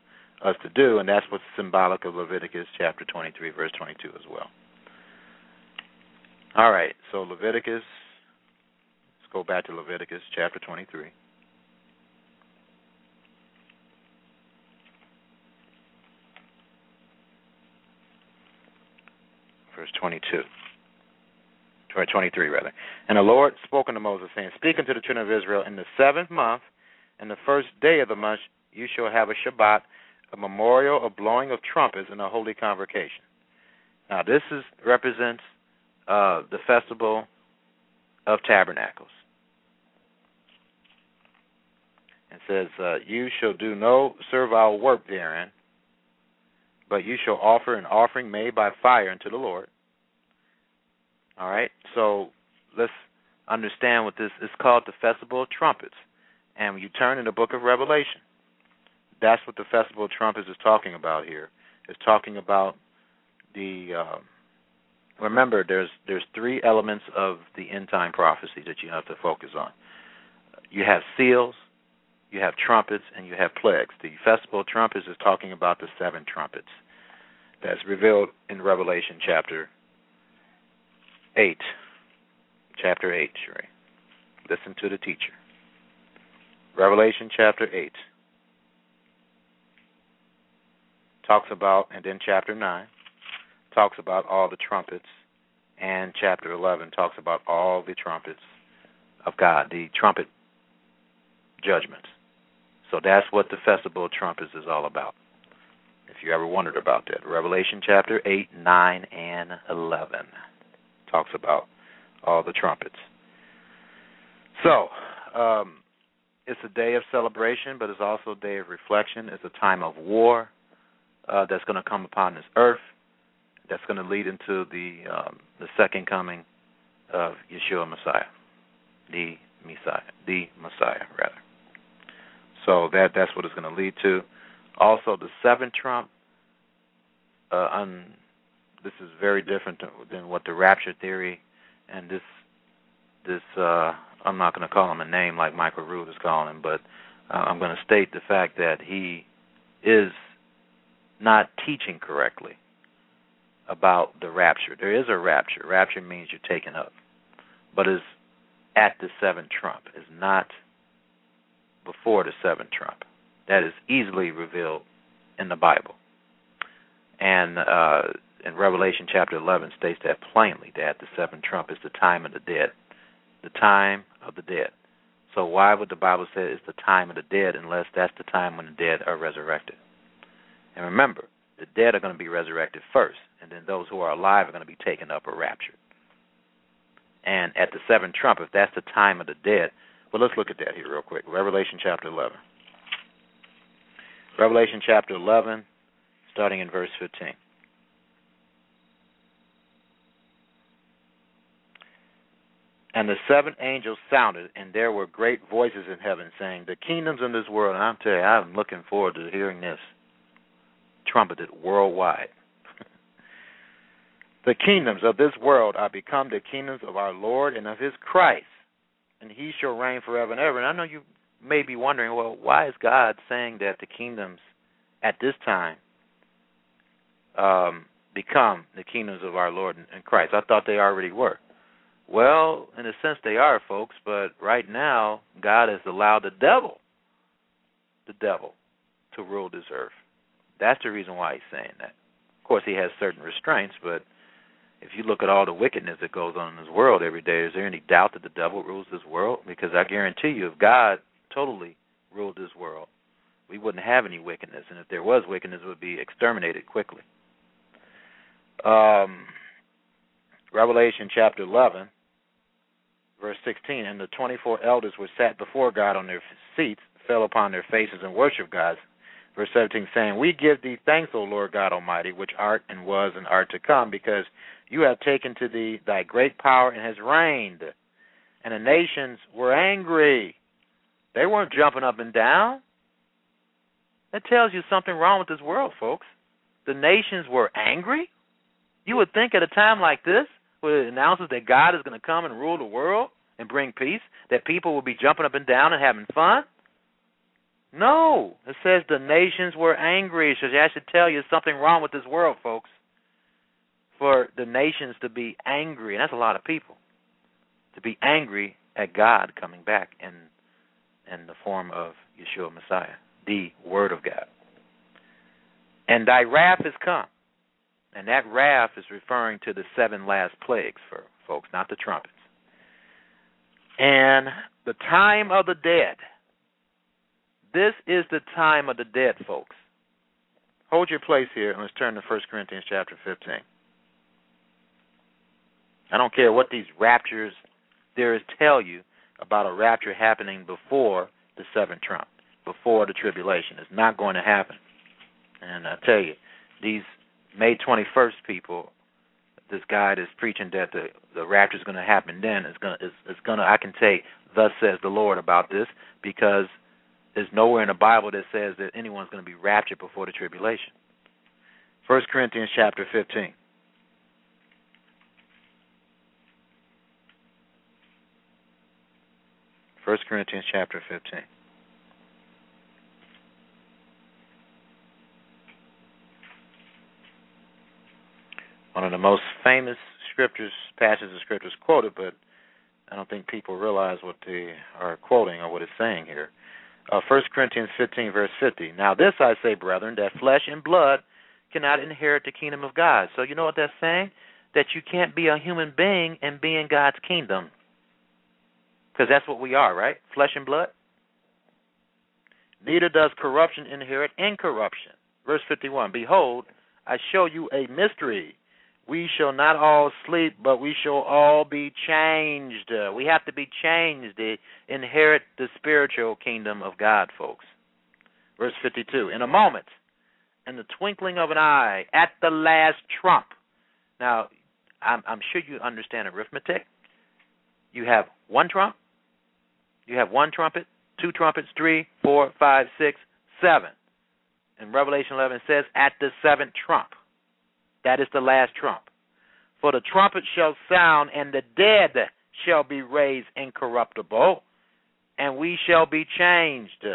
us to do, and that's what's symbolic of Leviticus chapter 23, verse 22 as well. All right, so Leviticus, let's go back to Leviticus chapter 23. Verse 22. 23, rather. And the Lord spoke unto Moses, saying, speak unto the children of Israel, in the seventh month, and the first day of the month, you shall have a Shabbat, a memorial of blowing of trumpets in a holy convocation. Now, this represents the festival of tabernacles. It says, you shall do no servile work therein, but you shall offer an offering made by fire unto the Lord. All right, so let's understand what this is called, the Festival of Trumpets. And when you turn in the book of Revelation, that's what the Festival of Trumpets is talking about here. It's talking about remember, there's three elements of the end-time prophecy that you have to focus on. You have seals, you have trumpets, and you have plagues. The Festival of Trumpets is talking about the seven trumpets that's revealed in Revelation chapter 8, Sheree. Listen to the teacher. Revelation chapter 8 talks about, and then chapter 9 talks about all the trumpets, and chapter 11 talks about all the trumpets of God, the trumpet judgments. So that's what the Festival of Trumpets is all about, if you ever wondered about that. Revelation chapter 8, 9, and 11. Talks about all the trumpets. So, it's a day of celebration, but it's also a day of reflection. It's a time of war that's going to come upon this earth, that's going to lead into the second coming of Yeshua Messiah, the Messiah. So that's what it's going to lead to. Also, the seventh trump, this is very different than what the rapture theory and this I'm not going to call him a name like Michael Rood is calling him, but I'm going to state the fact that he is not teaching correctly about the rapture. There is a rapture. Rapture means you're taken up, but it's at the seventh trump. It's not before the seventh trump. that is easily revealed in the Bible. And in Revelation chapter 11 states that plainly, that the seventh trumpet is the time of the dead. The time of the dead. So why would the Bible say it's the time of the dead unless that's the time when the dead are resurrected? And remember, the dead are going to be resurrected first, and then those who are alive are going to be taken up or raptured. And at the seventh trumpet, if that's the time of the dead, well, let's look at that here real quick. Revelation chapter 11. Revelation chapter 11, starting in verse 15. And the seven angels sounded, and there were great voices in heaven saying, the kingdoms in this world, and I'm telling you, I'm looking forward to hearing this trumpeted worldwide. The kingdoms of this world are become the kingdoms of our Lord and of his Christ, and he shall reign forever and ever. And I know you may be wondering, well, why is God saying that the kingdoms at this time become the kingdoms of our Lord and Christ? I thought they already were. Well, in a sense they are, folks, but right now God has allowed the devil, to rule this earth. That's the reason why he's saying that. Of course, he has certain restraints, but if you look at all the wickedness that goes on in this world every day, is there any doubt that the devil rules this world? Because I guarantee you, if God totally ruled this world, we wouldn't have any wickedness, and if there was wickedness, it would be exterminated quickly. Revelation chapter 11, verse 16, and the 24 elders were sat before God on their seats, fell upon their faces, and worshiped God. Verse 17, saying, we give thee thanks, O Lord God Almighty, which art and was and art to come, because you have taken to thee thy great power and has reigned. And the nations were angry. They weren't jumping up and down. That tells you something wrong with this world, folks. The nations were angry. You would think at a time like this, where it announces that God is going to come and rule the world and bring peace, that people will be jumping up and down and having fun. No, it says the nations were angry. So that should tell you something wrong with this world, folks, for the nations to be angry, and that's a lot of people, to be angry at God coming back in the form of Yeshua Messiah, the Word of God. And thy wrath is come. And that wrath is referring to the seven last plagues, for folks, not the trumpets. And the time of the dead. This is the time of the dead, folks. Hold your place here and let's turn to 1 Corinthians chapter 15. I don't care what these raptures theorists tell you about a rapture happening before the seventh trump, before the tribulation. It's not going to happen. And I tell you, these May 21st people, this guy that's preaching that the rapture is going to happen then, I can say, thus says the Lord about this, because there's nowhere in the Bible that says that anyone's going to be raptured before the tribulation. 1 Corinthians chapter 15. One of the most famous passages of scriptures quoted, but I don't think people realize what they are quoting or what it's saying here. 1 Corinthians 15, verse 50. Now this I say, brethren, that flesh and blood cannot inherit the kingdom of God. So you know what that's saying? That you can't be a human being and be in God's kingdom. Because that's what we are, right? Flesh and blood. Neither does corruption inherit incorruption. Verse 51. Behold, I show you a mystery. We shall not all sleep, but we shall all be changed. We have to be changed to inherit the spiritual kingdom of God, folks. Verse 52, in a moment, in the twinkling of an eye, at the last trump. Now, I'm sure you understand arithmetic. You have one trump. You have one trumpet, two trumpets, three, four, five, six, seven. And Revelation 11 says, at the seventh trump. That is the last trump. For the trumpet shall sound, and the dead shall be raised incorruptible, and we shall be changed.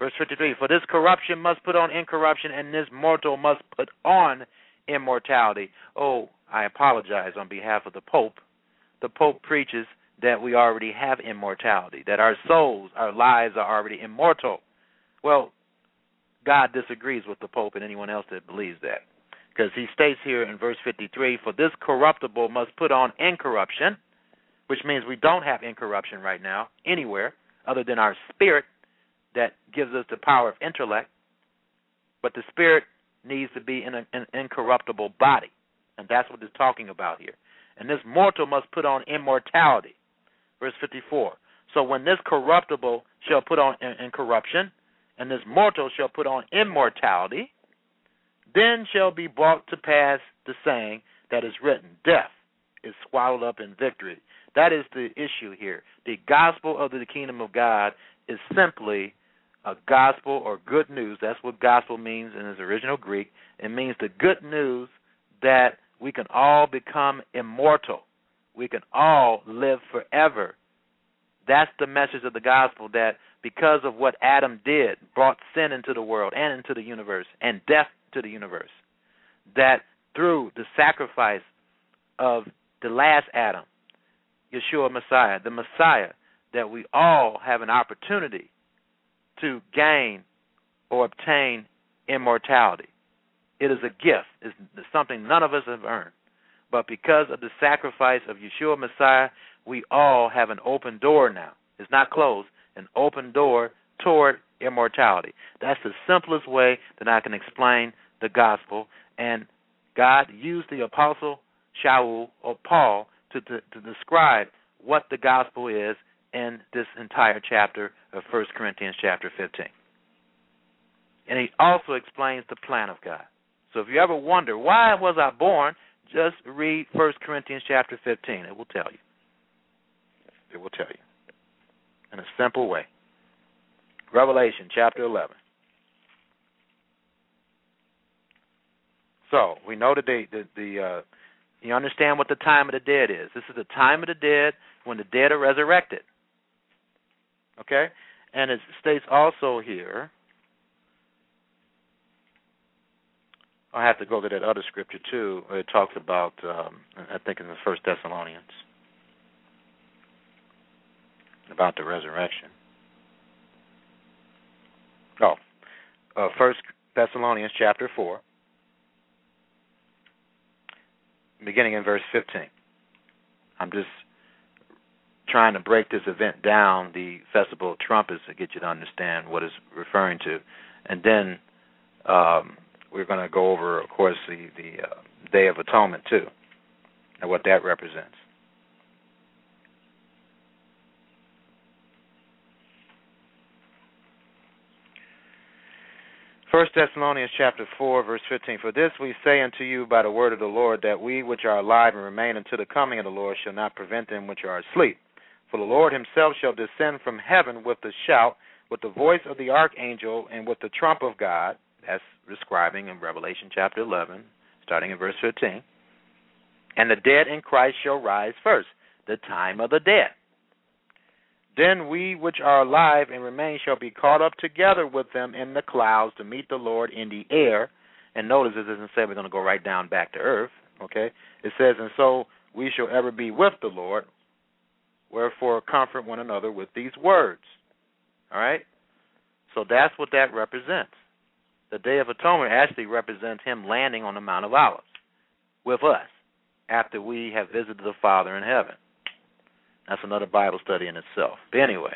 Verse 53, for this corruption must put on incorruption, and this mortal must put on immortality. Oh, I apologize on behalf of the Pope. The Pope preaches that we already have immortality, that our souls, our lives are already immortal. Well, God disagrees with the Pope and anyone else that believes that, because he states here in verse 53, for this corruptible must put on incorruption, which means we don't have incorruption right now anywhere other than our spirit that gives us the power of intellect. But the spirit needs to be in an incorruptible body, and that's what it's talking about here. And this mortal must put on immortality. Verse 54, so when this corruptible shall put on incorruption, and this mortal shall put on immortality, then shall be brought to pass the saying that is written, death is swallowed up in victory. That is the issue here. The gospel of the kingdom of God is simply a gospel or good news. That's what gospel means in its original Greek. It means the good news that we can all become immortal. We can all live forever. That's the message of the gospel, that because of what Adam did, brought sin into the world and into the universe and death to the universe, that through the sacrifice of the last Adam, Yeshua Messiah, the Messiah, that we all have an opportunity to gain or obtain immortality. It is a gift. It's something none of us have earned. But because of the sacrifice of Yeshua Messiah, we all have an open door now. It's not closed, an open door toward immortality. That's the simplest way that I can explain the gospel. And God used the apostle Shaul or Paul to describe what the gospel is in this entire chapter of 1 Corinthians chapter 15. And he also explains the plan of God. So if you ever wonder, why was I born? Just read 1 Corinthians chapter 15. It will tell you. It will tell you in a simple way. Revelation chapter 11. So we know that you understand what the time of the dead is. This is the time of the dead when the dead are resurrected. Okay? And it states also here, I have to go to that other scripture too. It talks about, I think in the 1 Thessalonians, about the resurrection. 1 Thessalonians chapter 4, beginning in verse 15. I'm just trying to break this event down, the Festival of Trumpets, to get you to understand what it's referring to. And then we're going to go over, of course, the Day of Atonement, too, and what that represents. First Thessalonians chapter 4, verse 15, for this we say unto you by the word of the Lord, that we which are alive and remain until the coming of the Lord shall not prevent them which are asleep. For the Lord himself shall descend from heaven with a shout, with the voice of the archangel, and with the trump of God. That's describing in Revelation chapter 11, starting in verse 15. And the dead in Christ shall rise first, the time of the dead. Then we which are alive and remain shall be caught up together with them in the clouds to meet the Lord in the air. And notice it doesn't say we're going to go right down back to earth, okay? It says, and so we shall ever be with the Lord, wherefore comfort one another with these words. All right? So that's what that represents. The Day of Atonement actually represents him landing on the Mount of Olives with us after we have visited the Father in heaven. That's another Bible study in itself. But anyway,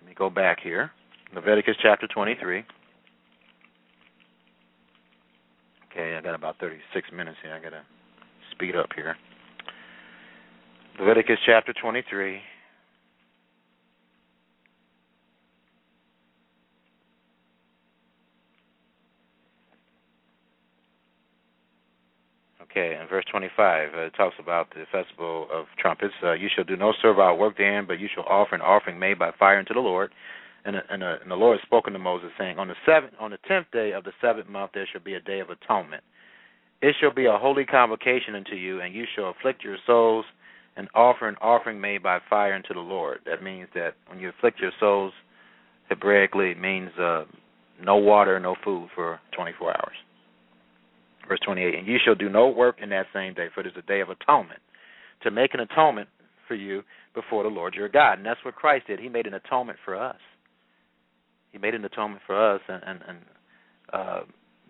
let me go back here. Leviticus chapter 23. Okay, I got about 36 minutes here. I got to speed up here. Leviticus chapter 23. Okay, in verse 25, it talks about the Festival of Trumpets. You shall do no servile work therein, but you shall offer an offering made by fire unto the Lord. And the Lord spoke unto Moses, saying, On the 10th day of the seventh month there shall be a day of atonement. It shall be a holy convocation unto you, and you shall afflict your souls and offer an offering made by fire unto the Lord. That means that when you afflict your souls, Hebraically it means no water, no food for 24 hours. Verse 28, and you shall do no work in that same day, for it is a day of atonement, to make an atonement for you before the Lord your God. And that's what Christ did. He made an atonement for us. He He made an atonement for us, and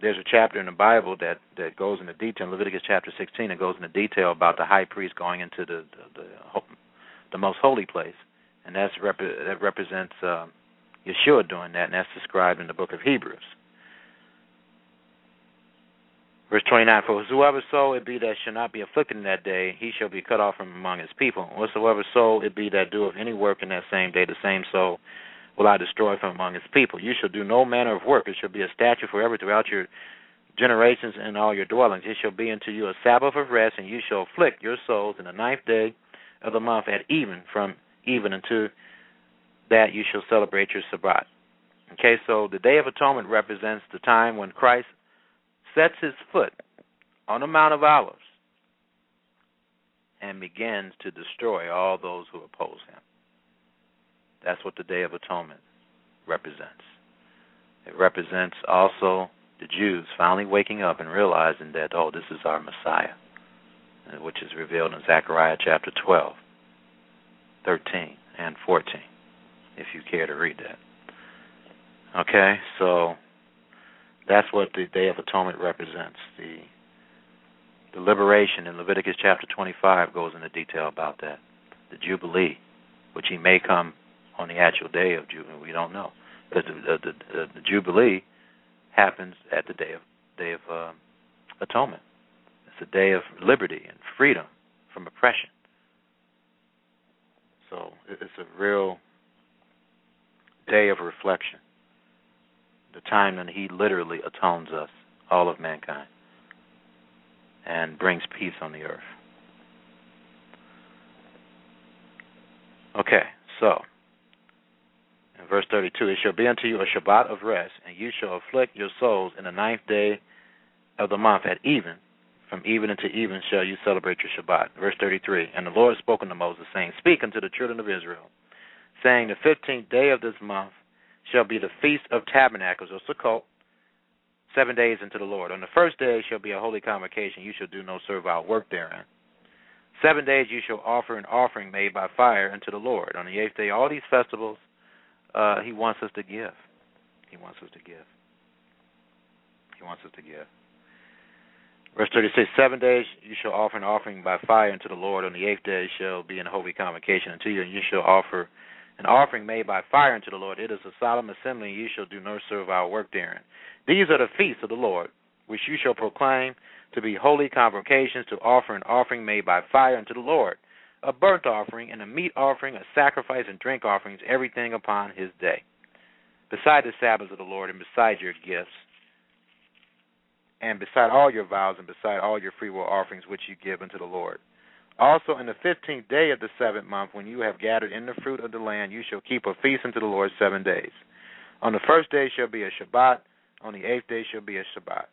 there's a chapter in the Bible that goes into detail, Leviticus chapter 16, it goes into detail about the high priest going into the most holy place, and that represents Yeshua doing that, and that's described in the book of Hebrews. Verse 29, for whosoever soul it be that shall not be afflicted in that day, he shall be cut off from among his people. Whatsoever soul it be that doeth any work in that same day, the same soul will I destroy from among his people. You shall do no manner of work. It shall be a statute forever throughout your generations and all your dwellings. It shall be unto you a Sabbath of rest, and you shall afflict your souls in the 9th day of the month at even, from even unto that you shall celebrate your Shabbat. Okay, so the Day of Atonement represents the time when Christ sets his foot on the Mount of Olives and begins to destroy all those who oppose him. That's what the Day of Atonement represents. It represents also the Jews finally waking up and realizing that, oh, this is our Messiah, which is revealed in Zechariah chapter 12, 13, and 14, if you care to read that. Okay, so that's what the Day of Atonement represents. The liberation in Leviticus chapter 25 goes into detail about that. The Jubilee, which he may come on the actual day of Jubilee, we don't know. But the Jubilee happens at the Day of Atonement. It's a day of liberty and freedom from oppression. So it's a real day of reflection. The time when he literally atones us, all of mankind, and brings peace on the earth. Okay, so, in verse 32, it shall be unto you a Shabbat of rest, and you shall afflict your souls in the 9th day of the month at even. From even unto even shall you celebrate your Shabbat. Verse 33, and the Lord spoke unto Moses, saying, speak unto the children of Israel, saying, the 15th day of this month shall be the Feast of Tabernacles, or Sukkot, 7 days unto the Lord. On the first day shall be a holy convocation. You shall do no servile work therein. 7 days you shall offer an offering made by fire unto the Lord. On the eighth day, all these festivals he wants us to give. Verse 36, 7 days you shall offer an offering by fire unto the Lord. On the eighth day shall be an holy convocation unto you, and you shall offer an offering made by fire unto the Lord. It is a solemn assembly, and you shall do no servile work therein. These are the feasts of the Lord, which you shall proclaim to be holy convocations, to offer an offering made by fire unto the Lord, a burnt offering and a meat offering, a sacrifice and drink offerings, everything upon his day, beside the Sabbaths of the Lord, and beside your gifts, and beside all your vows, and beside all your freewill offerings which you give unto the Lord. Also, in the 15th day of the 7th month, when you have gathered in the fruit of the land, you shall keep a feast unto the Lord 7 days. On the first day shall be a Shabbat. On the 8th day shall be a Shabbat.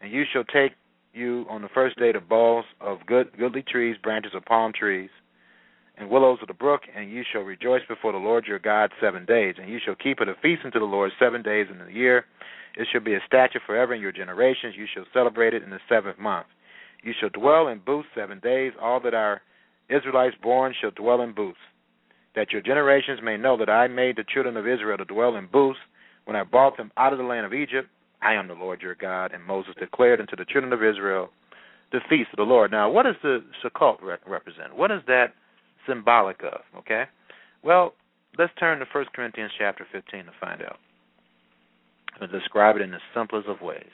And you shall take you on the first day the boughs of goodly trees, branches of palm trees, and willows of the brook, and you shall rejoice before the Lord your God 7 days. And you shall keep it a feast unto the Lord 7 days in the year. It shall be a statute forever in your generations. You shall celebrate it in the 7th month. You shall dwell in booths 7 days. All that are Israelites born shall dwell in booths, that your generations may know that I made the children of Israel to dwell in booths when I brought them out of the land of Egypt. I am the Lord your God. And Moses declared unto the children of Israel the feast of the Lord. Now, what does the Sukkot represent? What is that symbolic of? Okay, well, let's turn to 1 Corinthians chapter 15 to find out. I'll describe it in the simplest of ways.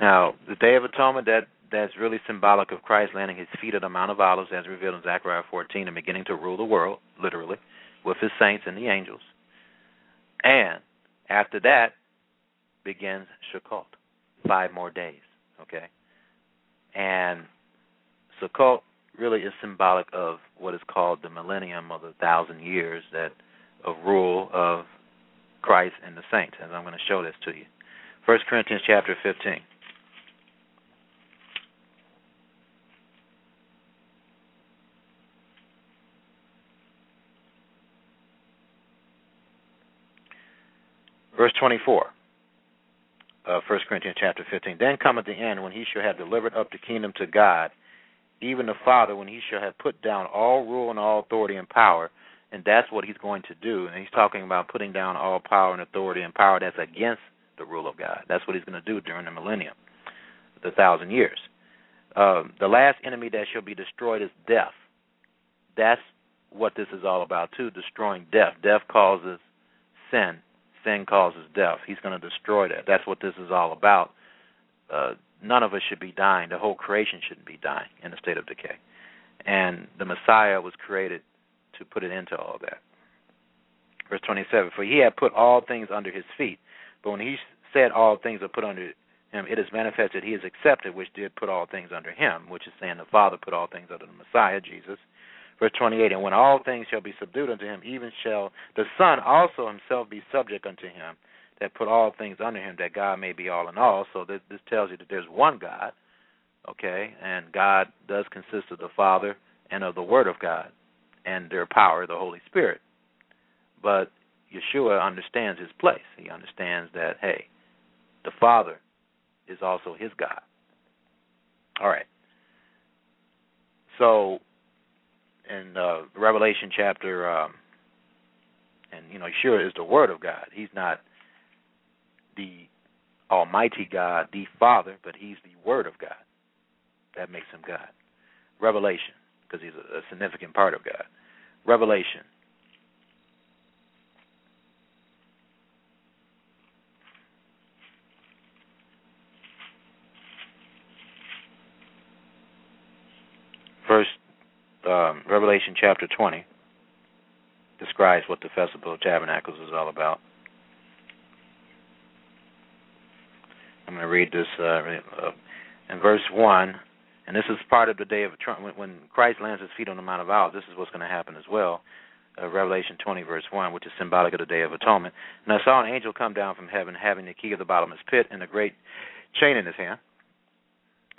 Now, the Day of Atonement, that's really symbolic of Christ landing his feet at the Mount of Olives, as revealed in Zechariah 14, and beginning to rule the world, literally, with his saints and the angels. And after that begins Sukkot, 5 more days, okay? And Sukkot really is symbolic of what is called the millennium, or the 1,000 years that of rule of Christ and the saints, and I'm going to show this to you. 1 Corinthians chapter 15. Verse 24 of 1 Corinthians chapter 15. Then cometh the end, when he shall have delivered up the kingdom to God, even the Father, when he shall have put down all rule and all authority and power. And that's what he's going to do. And he's talking about putting down all power and authority and power that's against the rule of God. That's what he's going to do during the millennium, the 1,000 years. The last enemy that shall be destroyed is death. That's what this is all about, too, destroying death. Death causes sin. Sin causes death. He's going to destroy that. That's what this is all about. None of us should be dying. The whole creation shouldn't be dying in a state of decay. And the Messiah was created to put an end to all that. Verse 27, for he had put all things under his feet. But when he said all things are put under him, it is manifested he is accepted, which did put all things under him, which is saying the Father put all things under the Messiah, Jesus. Verse 28, and when all things shall be subdued unto him, even shall the Son also himself be subject unto him, that put all things under him, that God may be all in all. So this tells you that there's one God, okay, and God does consist of the Father and of the Word of God and their power, the Holy Spirit. But Yeshua understands his place. He understands that, hey, the Father is also his God. All right. So in Revelation chapter, and, you know, Yeshua is the Word of God. He's not the Almighty God, the Father, but he's the Word of God. That makes him God. Revelation, because he's a significant part of God. Revelation. First, Revelation chapter 20 describes what the Festival of Tabernacles is all about. I'm going to read this in verse 1, and this is part of the Day of Trumpets. When Christ lands his feet on the Mount of Olives, this is what's going to happen as well. Revelation 20, verse 1, which is symbolic of the Day of Atonement. And I saw an angel come down from heaven, having the key of the bottomless pit and a great chain in his hand.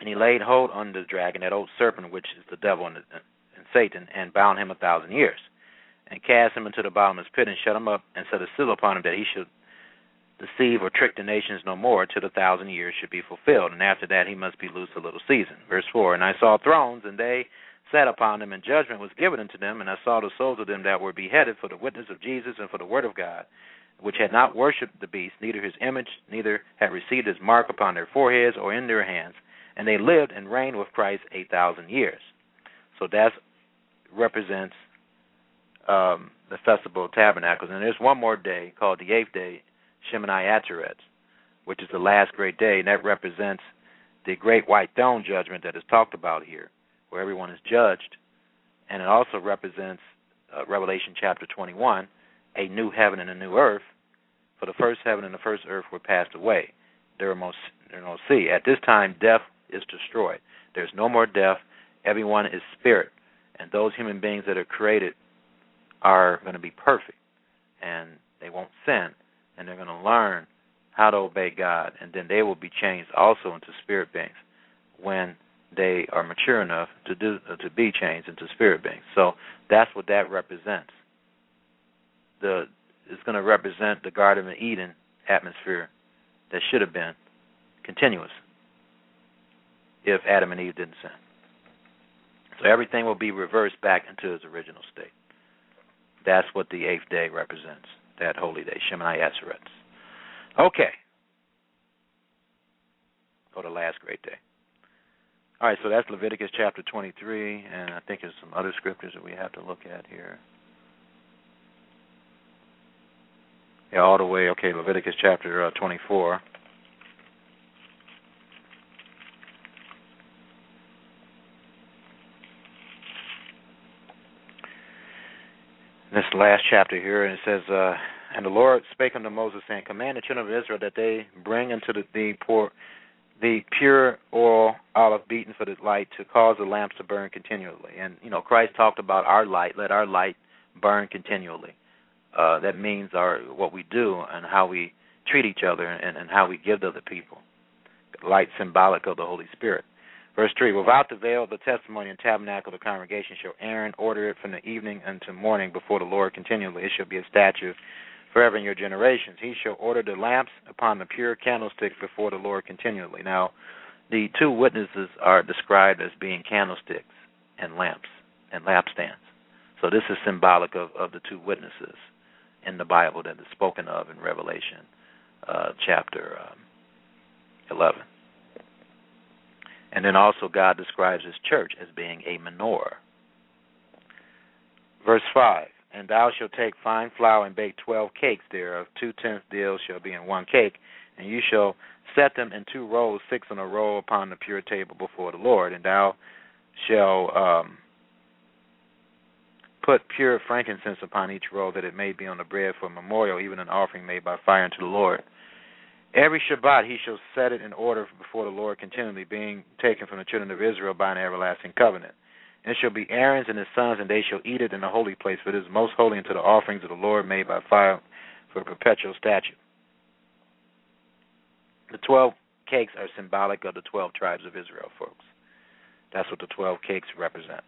And he laid hold on the dragon, that old serpent, which is the devil and Satan, and bound him 1,000 years, and cast him into the bottomless pit, and shut him up, and set a seal upon him, that he should deceive or trick the nations no more, till the 1,000 years should be fulfilled. And after that he must be loosed a little season. Verse 4, and I saw thrones, and they sat upon them, and judgment was given unto them. And I saw the souls of them that were beheaded for the witness of Jesus and for the word of God, which had not worshipped the beast, neither his image, neither had received his mark upon their foreheads or in their hands. And they lived and reigned with Christ 8,000 years. So that represents the Festival of Tabernacles. And there's one more day called the eighth day, Shemini Atzeret, which is the last great day, and that represents the great white throne judgment that is talked about here, where everyone is judged. And it also represents Revelation chapter 21, a new heaven and a new earth, for the first heaven and the first earth were passed away. There are no sea. At this time, death is destroyed. There's no more death. Everyone is spirit, and those human beings that are created are going to be perfect, and they won't sin, and they're going to learn how to obey God, and then they will be changed also into spirit beings when they are mature enough to be changed into spirit beings. So that's what that represents. It's going to represent the Garden of Eden atmosphere that should have been continuous if Adam and Eve didn't sin. So everything will be reversed back into its original state. That's what the eighth day represents, that holy day, Shemini Atzeret. Okay. Or the last great day. All right, so that's Leviticus chapter 23, and I think there's some other scriptures that we have to look at here. Yeah, all the way, okay, Leviticus chapter 24. This last chapter here, and it says, and the Lord spake unto Moses, saying, command the children of Israel that they bring unto the pure oil, olive beaten for the light, to cause the lamps to burn continually. And, you know, Christ talked about our light, let our light burn continually. That means what we do and how we treat each other and how we give to other people. Light symbolic of the Holy Spirit. Verse 3, without the veil of the testimony and tabernacle of the congregation shall Aaron order it from the evening unto morning before the Lord continually. It shall be a statute forever in your generations. He shall order the lamps upon the pure candlestick before the Lord continually. Now, The two witnesses are described as being candlesticks and lamps and lampstands. So this is symbolic of the two witnesses in the Bible that is spoken of in Revelation chapter 11. And then also God describes his church as being a menorah. Verse 5, and thou shalt take fine flour and bake 12 cakes thereof. 2/10 deals shall be in one cake, and you shall set them in 2 rows, 6 in a row, upon the pure table before the Lord. And thou shalt put pure frankincense upon each roll, that it may be on the bread for a memorial, even an offering made by fire unto the Lord. Every Shabbat he shall set it in order before the Lord continually, being taken from the children of Israel by an everlasting covenant. And it shall be Aaron's and his sons, and they shall eat it in the holy place, for it is most holy unto the offerings of the Lord made by fire for a perpetual statute. The 12 cakes are symbolic of the 12 tribes of Israel, folks. That's what the 12 cakes represent.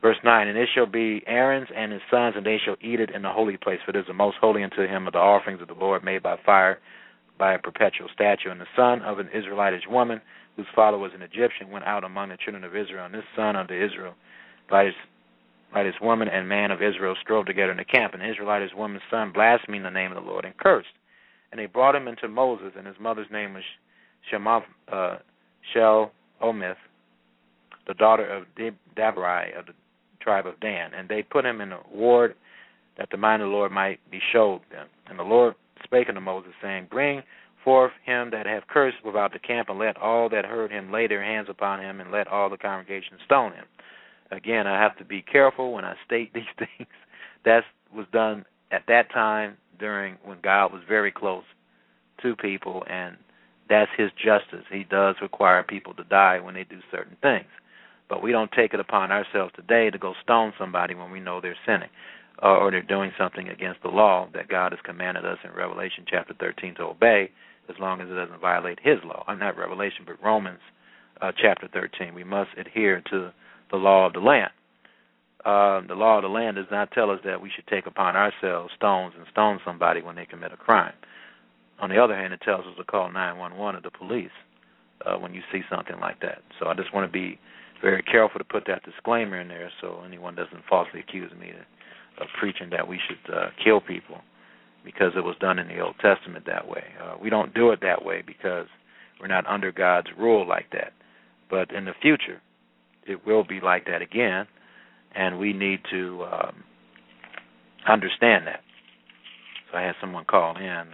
Verse 9, and it shall be Aaron's and his sons, and they shall eat it in the holy place, for it is the most holy unto him of the offerings of the Lord made by fire by a perpetual statute. And the son of an Israelitish woman, whose father was an Egyptian, went out among the children of Israel, and this son unto Israel, by this woman and man of Israel, strove together in the camp. And the Israelitish woman's son blasphemed the name of the Lord and cursed. And they brought him into Moses, and his mother's name was Shel-Omith, the daughter of Dabri of the tribe of Dan. And they put him in a ward, that the mind of the Lord might be showed them. And the Lord spake unto Moses, saying, bring forth him that hath cursed without the camp, and let all that heard him lay their hands upon him, and let all the congregation stone him. Again, I have to be careful when I state these things. That was done at that time, when God was very close to people, and that's his justice. He does require people to die when they do certain things. But we don't take it upon ourselves today to go stone somebody when we know they're sinning or they're doing something against the law that God has commanded us in Revelation chapter 13 to obey, as long as it doesn't violate his law. Not Revelation, but Romans chapter 13. We must adhere to the law of the land. The law of the land does not tell us that we should take upon ourselves stones and stone somebody when they commit a crime. On the other hand, it tells us to call 911 or the police when you see something like that. So I just want to be very careful to put that disclaimer in there so anyone doesn't falsely accuse me of preaching that we should kill people because it was done in the Old Testament that way. We don't do it that way because we're not under God's rule like that. But in the future, it will be like that again. And we need to understand that. So I had someone call in and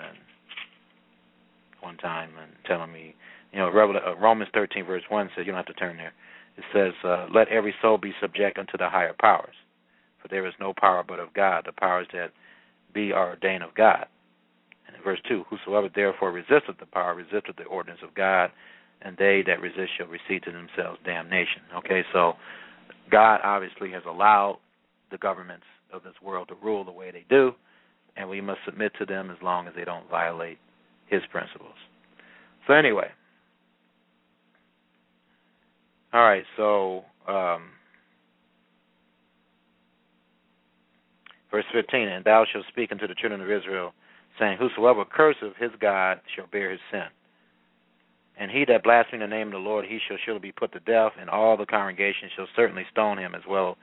one time and telling me, Romans 13 verse 1 says, you don't have to turn there. It says, let every soul be subject unto the higher powers, for there is no power but of God. The powers that be are ordained of God. And in verse 2, whosoever therefore resisteth the power, resisteth the ordinance of God, and they that resist shall receive to themselves damnation. Okay, so God obviously has allowed the governments of this world to rule the way they do, and we must submit to them as long as they don't violate his principles. So anyway, all right, so verse 15, and thou shalt speak unto the children of Israel, saying, whosoever curseth his God shall bear his sin. And he that blasphemes the name of the Lord, he shall surely be put to death, and all the congregation shall certainly stone him as well.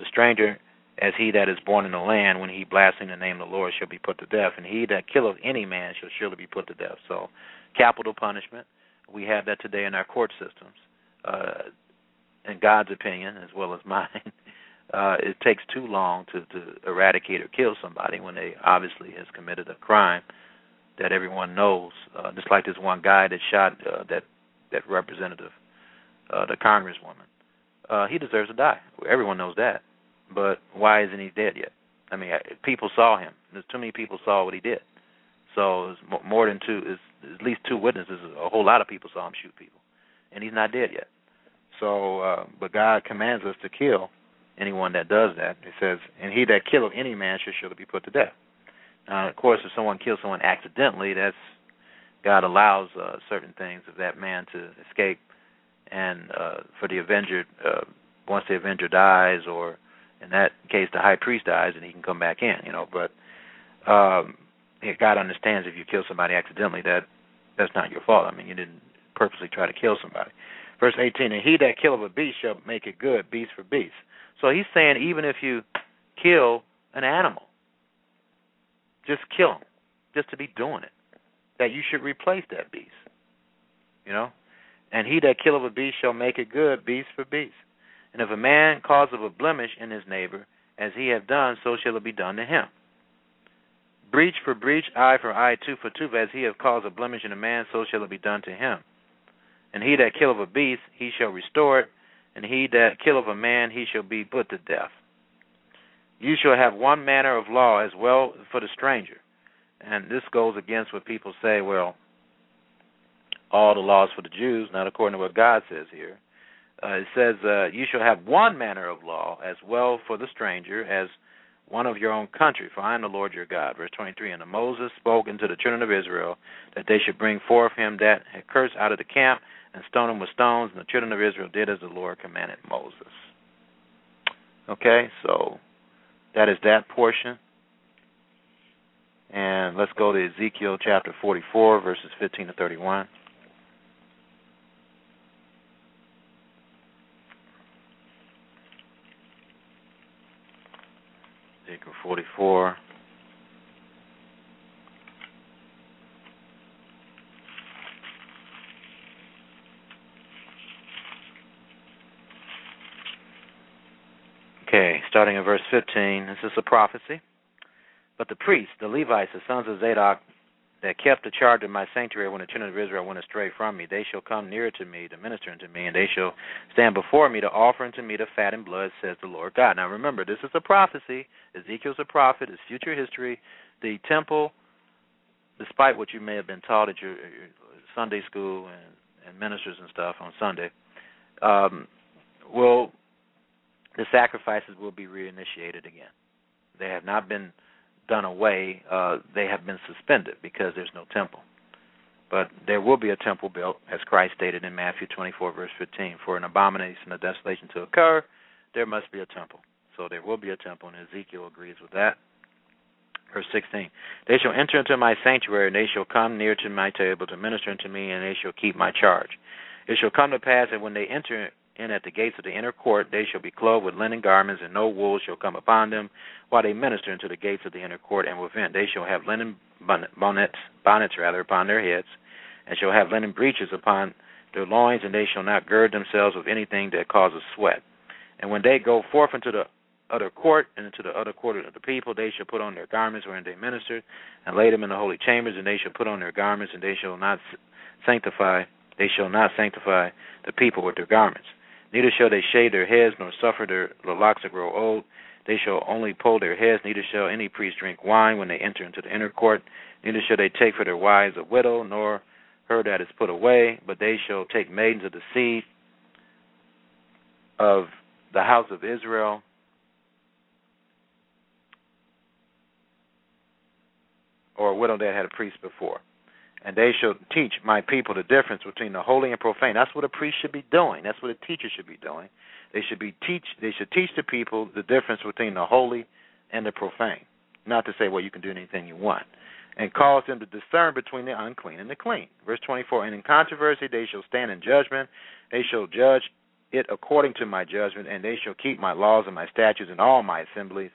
The stranger, as he that is born in the land, when he blasphemes the name of the Lord, shall be put to death. And he that killeth any man shall surely be put to death. So, capital punishment. We have that today in our court systems. In God's opinion, as well as mine, it takes too long to eradicate or kill somebody when they obviously has committed a crime that everyone knows, just like this one guy that shot that representative, the congresswoman. He deserves to die. Everyone knows that. But why isn't he dead yet? I mean, people saw him. There's too many people saw what he did. So it's more than two, it's at least 2 witnesses. A whole lot of people saw him shoot people. And he's not dead yet. So, but God commands us to kill anyone that does that. It says, and he that killeth any man shall surely be put to death. Now, of course, if someone kills someone accidentally, that's God allows certain things of that man to escape, and for the avenger, once the avenger dies, or in that case, the high priest dies, and he can come back in, But God understands if you kill somebody accidentally, that's not your fault. I mean, you didn't purposely try to kill somebody. Verse 18, and he that killeth a beast shall make it good, beast for beast. So he's saying even if you kill an animal, just kill him, just to be doing it, that you should replace that beast, you know. And he that killeth a beast shall make it good, beast for beast. And if a man causeth a blemish in his neighbor, as he hath done, so shall it be done to him. Breach for breach, eye for eye, tooth for tooth, as he hath caused a blemish in a man, so shall it be done to him. And he that killeth a beast, he shall restore it, and he that killeth a man, he shall be put to death. You shall have one manner of law as well for the stranger. And this goes against what people say, well, all the laws for the Jews, not according to what God says here. It says, you shall have one manner of law as well for the stranger as one of your own country, for I am the Lord your God. Verse 23, and Moses spoke unto the children of Israel that they should bring forth him that had cursed out of the camp and stone him with stones, and the children of Israel did as the Lord commanded Moses. Okay, so that is that portion. And let's go to Ezekiel chapter 44, verses 15 to 31. Ezekiel 44. Okay, starting in verse 15, this is a prophecy. But the priests, the Levites, the sons of Zadok, that kept the charge of my sanctuary when the children of Israel went astray from me, they shall come near to me to minister unto me, and they shall stand before me to offer unto me the fat and blood, says the Lord God. Now remember, this is a prophecy. Ezekiel's a prophet. It's future history. The temple, despite what you may have been taught at your Sunday school and ministers and stuff on Sunday, the sacrifices will be reinitiated again. They have not been done away, they have been suspended because there's no temple. But there will be a temple built, as Christ stated in Matthew 24, verse 15, for an abomination of desolation to occur, there must be a temple. So there will be a temple, and Ezekiel agrees with that. Verse 16, they shall enter into my sanctuary, and they shall come near to my table to minister unto me, and they shall keep my charge. It shall come to pass that when they enter in at the gates of the inner court, they shall be clothed with linen garments, and no wool shall come upon them, while they minister into the gates of the inner court and within. They shall have linen bonnets upon their heads, and shall have linen breeches upon their loins, and they shall not gird themselves with anything that causes sweat. And when they go forth into the other court, and into the other quarter of the people, they shall put on their garments wherein they ministered, and lay them in the holy chambers, and they shall put on their garments, and they shall not sanctify the people with their garments. Neither shall they shave their heads, nor suffer their locks to grow old. They shall only pull their heads. Neither shall any priest drink wine when they enter into the inner court. Neither shall they take for their wives a widow, nor her that is put away. But they shall take maidens of the seed of the house of Israel. Or a widow that had a priest before. And they shall teach my people the difference between the holy and profane. That's what a priest should be doing. That's what a teacher should be doing. They should teach the people the difference between the holy and the profane. Not to say, well, you can do anything you want. And cause them to discern between the unclean and the clean. Verse 24, and in controversy they shall stand in judgment. They shall judge it according to my judgment, and they shall keep my laws and my statutes in all my assemblies,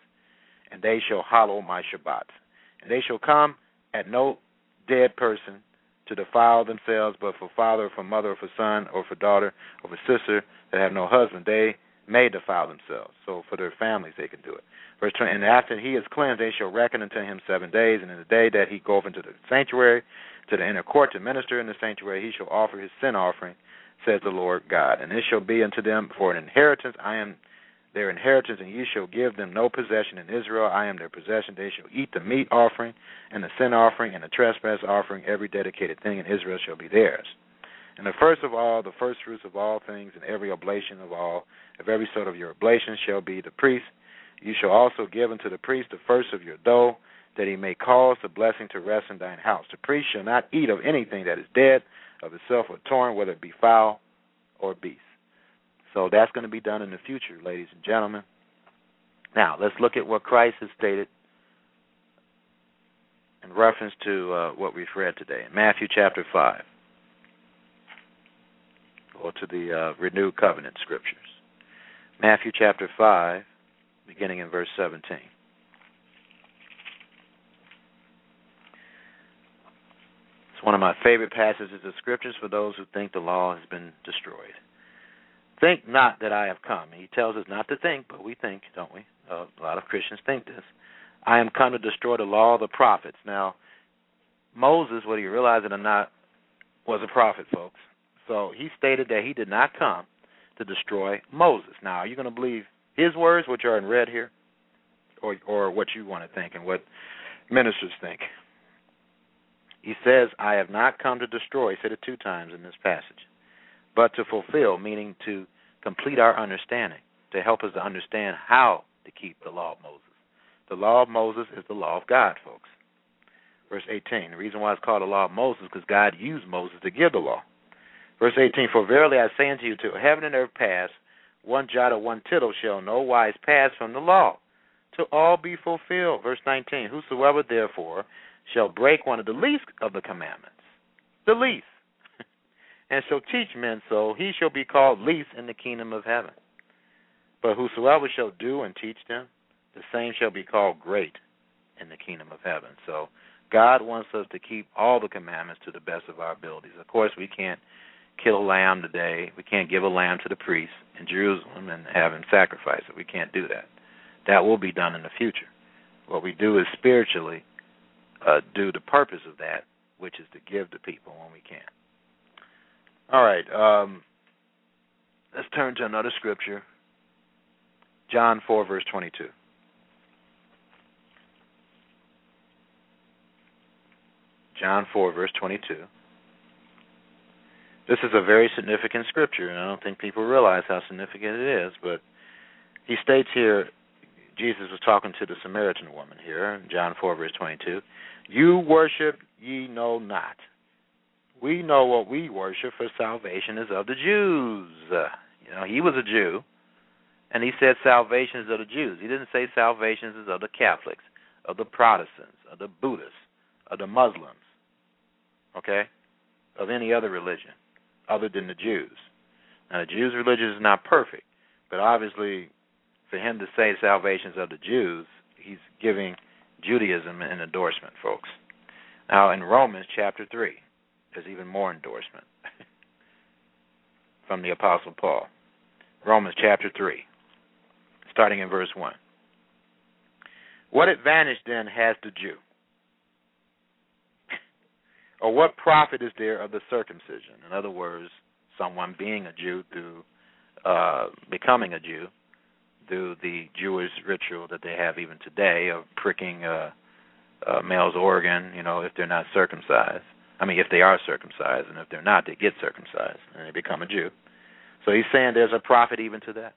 and they shall hallow my Shabbats. And they shall come at no dead person to defile themselves, but for father, or for mother, or for son, or for daughter, or for sister that have no husband, they may defile themselves. So for their families they can do it. Verse 20, and after he is cleansed, they shall reckon unto him 7 days, and in the day that he goeth into the sanctuary, to the inner court to minister in the sanctuary, he shall offer his sin offering, says the Lord God. And it shall be unto them for an inheritance. I am their inheritance, and you shall give them no possession in Israel. I am their possession. They shall eat the meat offering and the sin offering and the trespass offering. Every dedicated thing in Israel shall be theirs. And the first of all, the first fruits of all things, and every oblation of every sort of your oblation shall be the priest. You shall also give unto the priest the first of your dough, that he may cause the blessing to rest in thine house. The priest shall not eat of anything that is dead, of itself or torn, whether it be fowl or beast. So that's going to be done in the future, ladies and gentlemen. Now, let's look at what Christ has stated in reference to what we've read today. Matthew chapter 5. or to the renewed covenant scriptures. Matthew chapter 5, beginning in verse 17. It's one of my favorite passages of scriptures for those who think the law has been destroyed. Think not that I have come. He tells us not to think, but we think, don't we? A lot of Christians think this. I am come to destroy the law of the prophets. Now, Moses, whether you realize it or not, was a prophet, folks. So he stated that he did not come to destroy Moses. Now, are you going to believe his words, which are in red here, or what you want to think and what ministers think? He says, I have not come to destroy. He said it two times in this passage. But to fulfill, meaning to complete our understanding, to help us to understand how to keep the law of Moses. The law of Moses is the law of God, folks. Verse 18, the reason why it's called the law of Moses is because God used Moses to give the law. Verse 18, for verily I say unto you, till heaven and earth pass, one jot or one tittle shall no wise pass from the law, till all be fulfilled. Verse 19, whosoever therefore shall break one of the least of the commandments, the least, and shall teach men so, he shall be called least in the kingdom of heaven. But whosoever shall do and teach them, the same shall be called great in the kingdom of heaven. So God wants us to keep all the commandments to the best of our abilities. Of course, we can't kill a lamb today. We can't give a lamb to the priest in Jerusalem and have him sacrifice it. We can't do that. That will be done in the future. What we do is spiritually do the purpose of that, which is to give to people when we can. All right, let's turn to another scripture. John 4, verse 22. John 4, verse 22. This is a very significant scripture, and I don't think people realize how significant it is, but he states here, Jesus was talking to the Samaritan woman here, John 4, verse 22, you worship ye know not. We know what we worship, for salvation is of the Jews. You know, he was a Jew, and he said salvation is of the Jews. He didn't say salvation is of the Catholics, of the Protestants, of the Buddhists, of the Muslims, okay, of any other religion other than the Jews. Now, the Jews' religion is not perfect, but obviously for him to say salvation is of the Jews, he's giving Judaism an endorsement, folks. Now, in Romans chapter 3, there's even more endorsement from the Apostle Paul. Romans chapter 3, starting in verse 1. What advantage, then, has the Jew? Or what profit is there of the circumcision? In other words, someone being a Jew through becoming a Jew through the Jewish ritual that they have even today of pricking a male's organ, you know, if they're not circumcised. I mean, if they are circumcised, and if they're not, they get circumcised, and they become a Jew. So he's saying there's a profit even to that.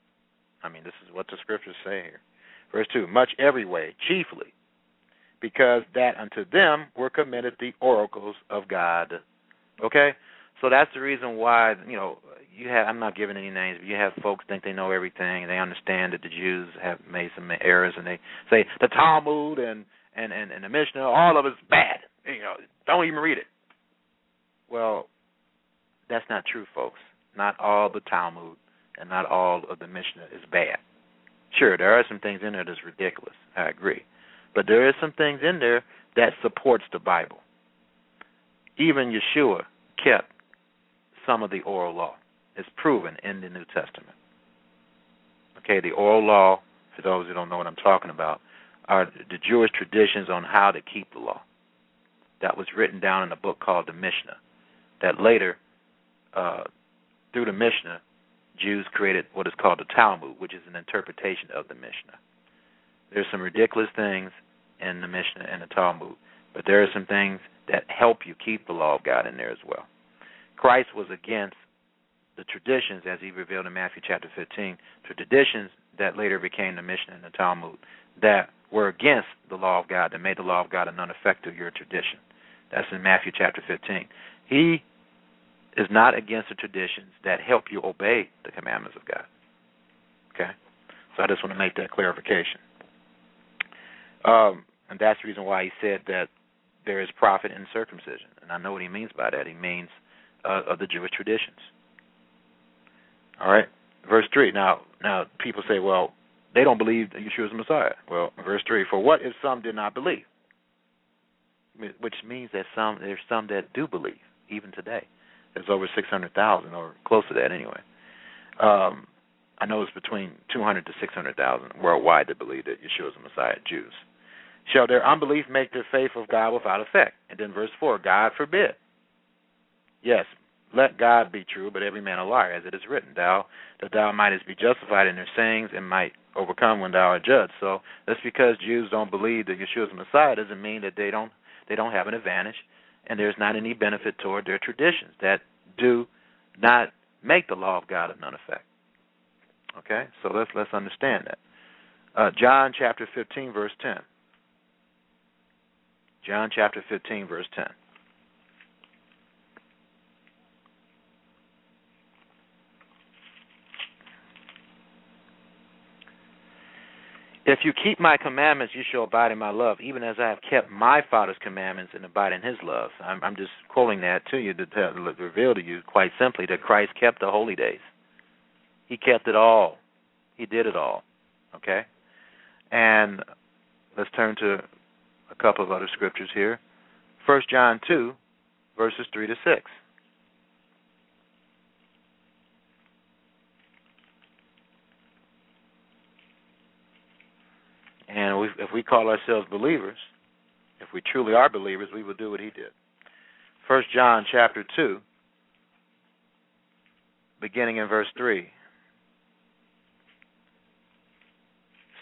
I mean, this is what the scriptures say here. Verse 2, much every way, chiefly, because that unto them were committed the oracles of God. Okay? So that's the reason why, you know, you have, I'm not giving any names, but you have folks think they know everything, and they understand that the Jews have made some errors, and they say the Talmud and the Mishnah, all of it's bad. You know, don't even read it. Well, that's not true, folks. Not all the Talmud and not all of the Mishnah is bad. Sure, there are some things in there that's ridiculous. I agree. But there is some things in there that supports the Bible. Even Yeshua kept some of the oral law. It's proven in the New Testament. Okay, the oral law, for those who don't know what I'm talking about, are the Jewish traditions on how to keep the law. That was written down in a book called the Mishnah. That later, through the Mishnah, Jews created what is called the Talmud, which is an interpretation of the Mishnah. There's some ridiculous things in the Mishnah and the Talmud, but there are some things that help you keep the law of God in there as well. Christ was against the traditions, as he revealed in Matthew chapter 15, the traditions that later became the Mishnah and the Talmud, that were against the law of God, that made the law of God a non-effective your tradition. That's in Matthew chapter 15. He is not against the traditions that help you obey the commandments of God. Okay? So I just want to make that clarification. And that's the reason why he said that there is profit in circumcision. And I know what he means by that. He means of the Jewish traditions. All right? Verse 3. Now people say, well, they don't believe that Yeshua is the Messiah. Well, verse 3, for what if some did not believe? Which means that there's some that do believe, even today. There's over 600,000 or close to that anyway. I know it's between 200,000 to 600,000 worldwide that believe that Yeshua is the Messiah, Jews. Shall their unbelief make their faith of God without effect? And then verse 4, God forbid. Yes, let God be true, but every man a liar, as it is written, that thou mightest be justified in their sayings and might overcome when thou art judged. So that's because Jews don't believe that Yeshua is the Messiah doesn't mean that they don't have an advantage, and there's not any benefit toward their traditions that do not make the law of God of none effect. Okay, so let's understand that. John chapter 15, verse 10. John chapter 15, verse 10. If you keep my commandments, you shall abide in my love, even as I have kept my Father's commandments and abide in his love. I'm just quoting that to you to reveal to you quite simply that Christ kept the holy days. He kept it all. He did it all. Okay? And let's turn to a couple of other scriptures here. 1 John 2, verses 3 to 6. 1 John 2, if we call ourselves believers, if we truly are believers, we will do what he did. 1 John chapter 2, beginning in verse 3,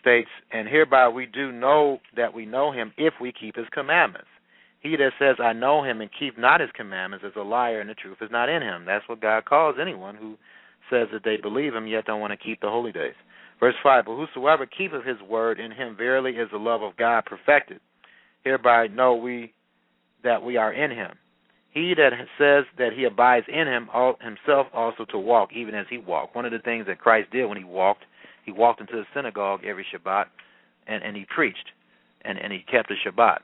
states, and hereby we do know that we know him if we keep his commandments. He that says, I know him, and keep not his commandments, is a liar, and the truth is not in him. That's what God calls anyone who says that they believe him, yet don't want to keep the holy days. Verse 5, but whosoever keepeth his word, in him verily is the love of God perfected. Hereby know we that we are in him. He that says that he abides in him, himself also to walk, even as he walked. One of the things that Christ did when he walked into the synagogue every Shabbat, and he preached, and he kept the Shabbat,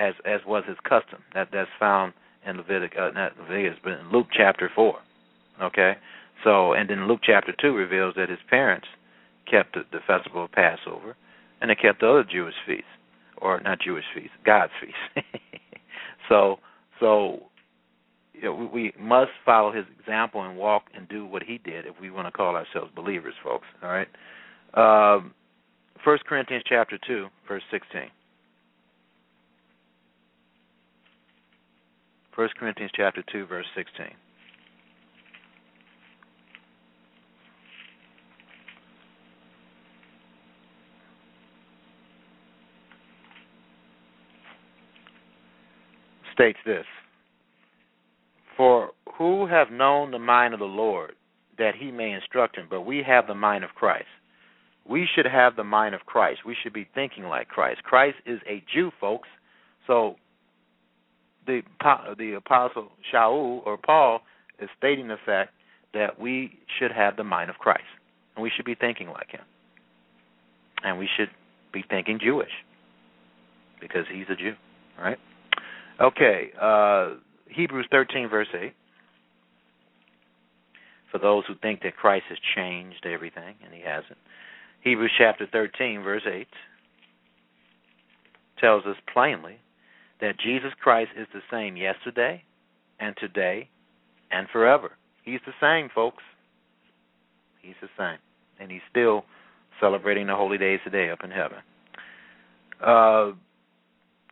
as was his custom. That's found in Luke chapter 4. Okay? So, and then Luke chapter 2 reveals that his parents kept the festival of Passover, and they kept the other Jewish feasts, or not Jewish feasts, God's feasts. So you know, we must follow his example and walk and do what he did if we want to call ourselves believers, folks. All right. 1 Corinthians chapter 2, verse 16. 1 Corinthians chapter 2, verse 16. States this, for who have known the mind of the Lord that he may instruct him, but we have the mind of Christ. We should have the mind of Christ. We should be thinking like Christ. Christ is a Jew, folks. So the apostle Shaul or Paul is stating the fact that we should have the mind of Christ, and we should be thinking like him, and we should be thinking Jewish because he's a Jew, right? Okay, Hebrews 13, verse 8. For those who think that Christ has changed everything, and he hasn't. Hebrews chapter 13, verse 8 tells us plainly that Jesus Christ is the same yesterday and today and forever. He's the same, folks. He's the same. And he's still celebrating the holy days today up in heaven.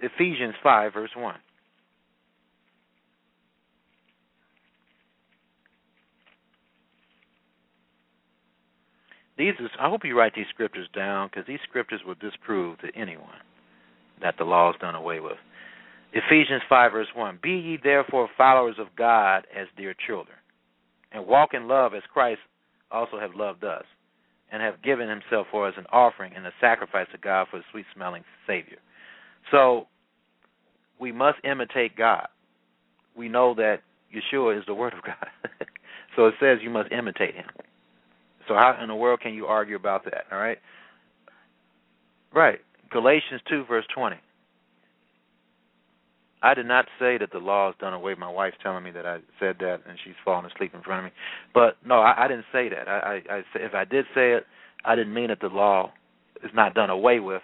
Ephesians 5, verse 1. I hope you write these scriptures down, because these scriptures will disprove to anyone that the law is done away with. Ephesians 5, verse 1. Be ye therefore followers of God as dear children, and walk in love as Christ also hath loved us, and hath given himself for us an offering and a sacrifice to God for a sweet-smelling Savior. So we must imitate God. We know that Yeshua is the Word of God. So it says you must imitate him. So how in the world can you argue about that, all right? Right. Galatians 2, verse 20. I did not say that the law is done away. My wife's telling me that I said that, and she's falling asleep in front of me. But no, I didn't say that. I if I did say it, I didn't mean that the law is not done away with.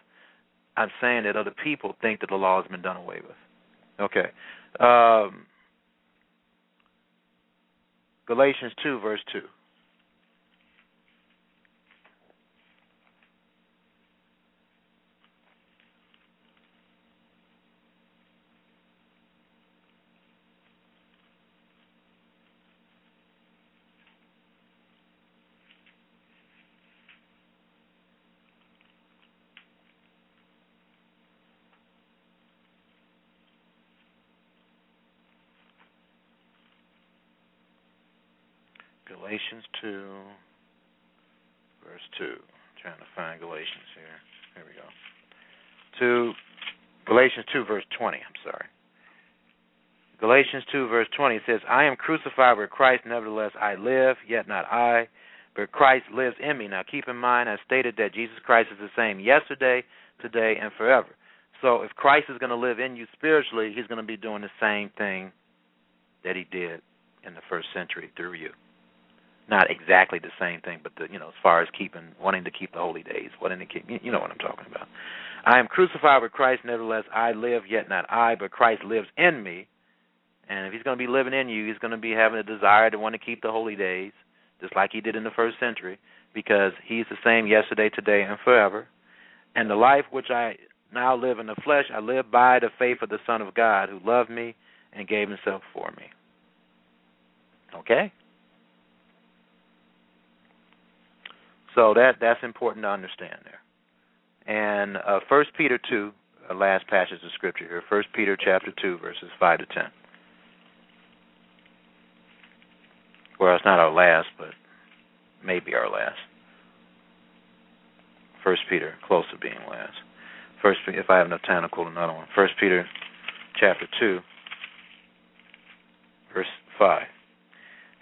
I'm saying that other people think that the law has been done away with. Okay. Galatians 2, verse 2. Galatians 2, verse 2. I'm trying to find Galatians here. Here we go. Galatians 2, verse 20. I'm sorry. Galatians 2, verse 20 says, I am crucified with Christ, nevertheless I live, yet not I, but Christ lives in me. Now keep in mind, I stated that Jesus Christ is the same yesterday, today, and forever. So if Christ is going to live in you spiritually, he's going to be doing the same thing that he did in the first century through you. Not exactly the same thing, but as far as wanting to keep the holy days, you know what I'm talking about. I am crucified with Christ, nevertheless I live, yet not I, but Christ lives in me. And if he's going to be living in you, he's going to be having a desire to want to keep the holy days, just like he did in the first century, because he's the same yesterday, today, and forever. And the life which I now live in the flesh, I live by the faith of the Son of God, who loved me and gave himself for me. Okay? So that's important to understand there. And 1 Peter 2, last passage of Scripture here, 1 Peter chapter 2, verses 5 to 10. Well, it's not our last, but maybe our last. 1 Peter, close to being last. First, if I have enough time, I'll quote another one. 1 Peter chapter 2, verse 5. It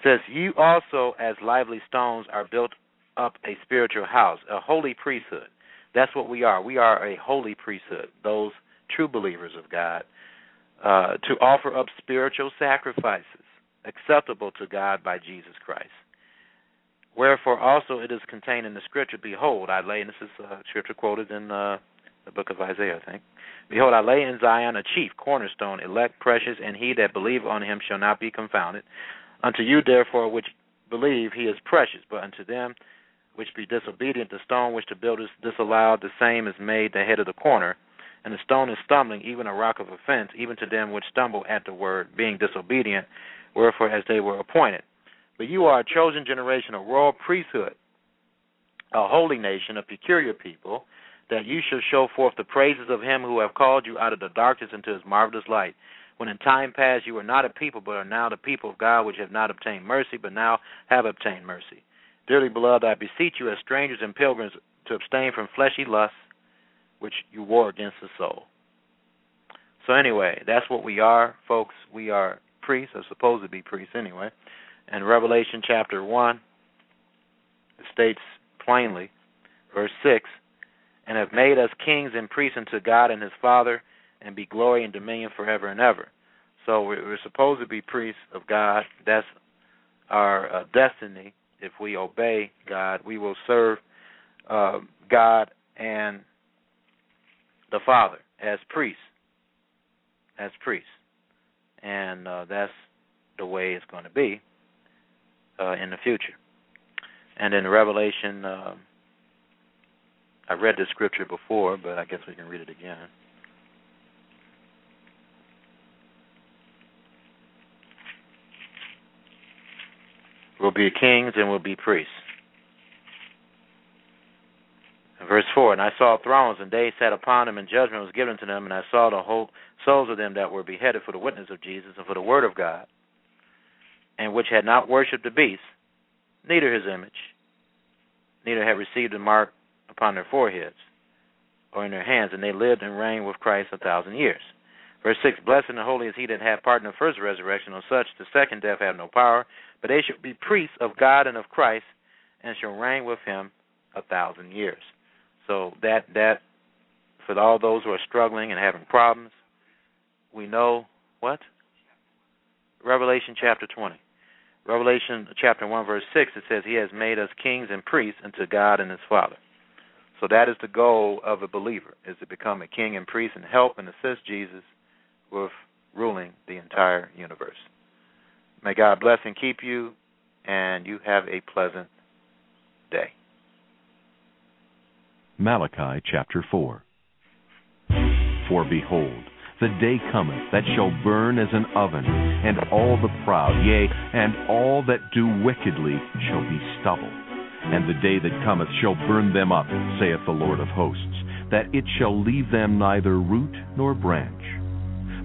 says, you also, as lively stones, are built up a spiritual house, a holy priesthood. That's what we are. We are a holy priesthood, those true believers of God, to offer up spiritual sacrifices acceptable to God by Jesus Christ. Wherefore also it is contained in the Scripture, behold, I lay, and this is Scripture quoted in the book of Isaiah, I think. Behold, I lay in Zion a chief cornerstone, elect, precious, and he that believe on him shall not be confounded. Unto you, therefore, which believe, he is precious, but unto them which be disobedient, the stone which the builders disallowed, the same is made the head of the corner, and the stone is stumbling, even a rock of offense, even to them which stumble at the word, being disobedient, wherefore as they were appointed. But you are a chosen generation, a royal priesthood, a holy nation, a peculiar people, that you should show forth the praises of him who have called you out of the darkness into his marvelous light. When in time past you were not a people, but are now the people of God, which have not obtained mercy, but now have obtained mercy. Dearly beloved, I beseech you as strangers and pilgrims to abstain from fleshly lusts, which you war against the soul. So anyway, that's what we are, folks. We are priests, or supposed to be priests anyway. And Revelation chapter 1 states plainly, verse 6, and have made us kings and priests unto God and his Father, and be glory and dominion forever and ever. So we're supposed to be priests of God. That's our destiny. If we obey God, we will serve God and the Father as priests. As priests. And that's the way it's going to be in the future. And in Revelation, I read this scripture before, but I guess we can read it again. We'll be kings and we'll be priests. Verse 4, and I saw thrones, and they sat upon them, and judgment was given to them, and I saw the whole souls of them that were beheaded for the witness of Jesus and for the word of God, and which had not worshipped the beast, neither his image, neither had received a mark upon their foreheads or in their hands, and they lived and reigned with Christ 1,000 years. Verse 6, blessed and holy is he that hath part in the first resurrection, on such the second death have no power, but they shall be priests of God and of Christ, and shall reign with him 1,000 years. So that for all those who are struggling and having problems, we know what? Revelation chapter 20. Revelation chapter 1, verse 6, it says, He has made us kings and priests unto God and His Father. So that is the goal of a believer, is to become a king and priest and help and assist Jesus with ruling the entire universe. May God bless and keep you, and you have a pleasant day. Malachi chapter 4. For behold, the day cometh that shall burn as an oven, and all the proud, yea, and all that do wickedly shall be stubble. And the day that cometh shall burn them up, saith the Lord of hosts, that it shall leave them neither root nor branch.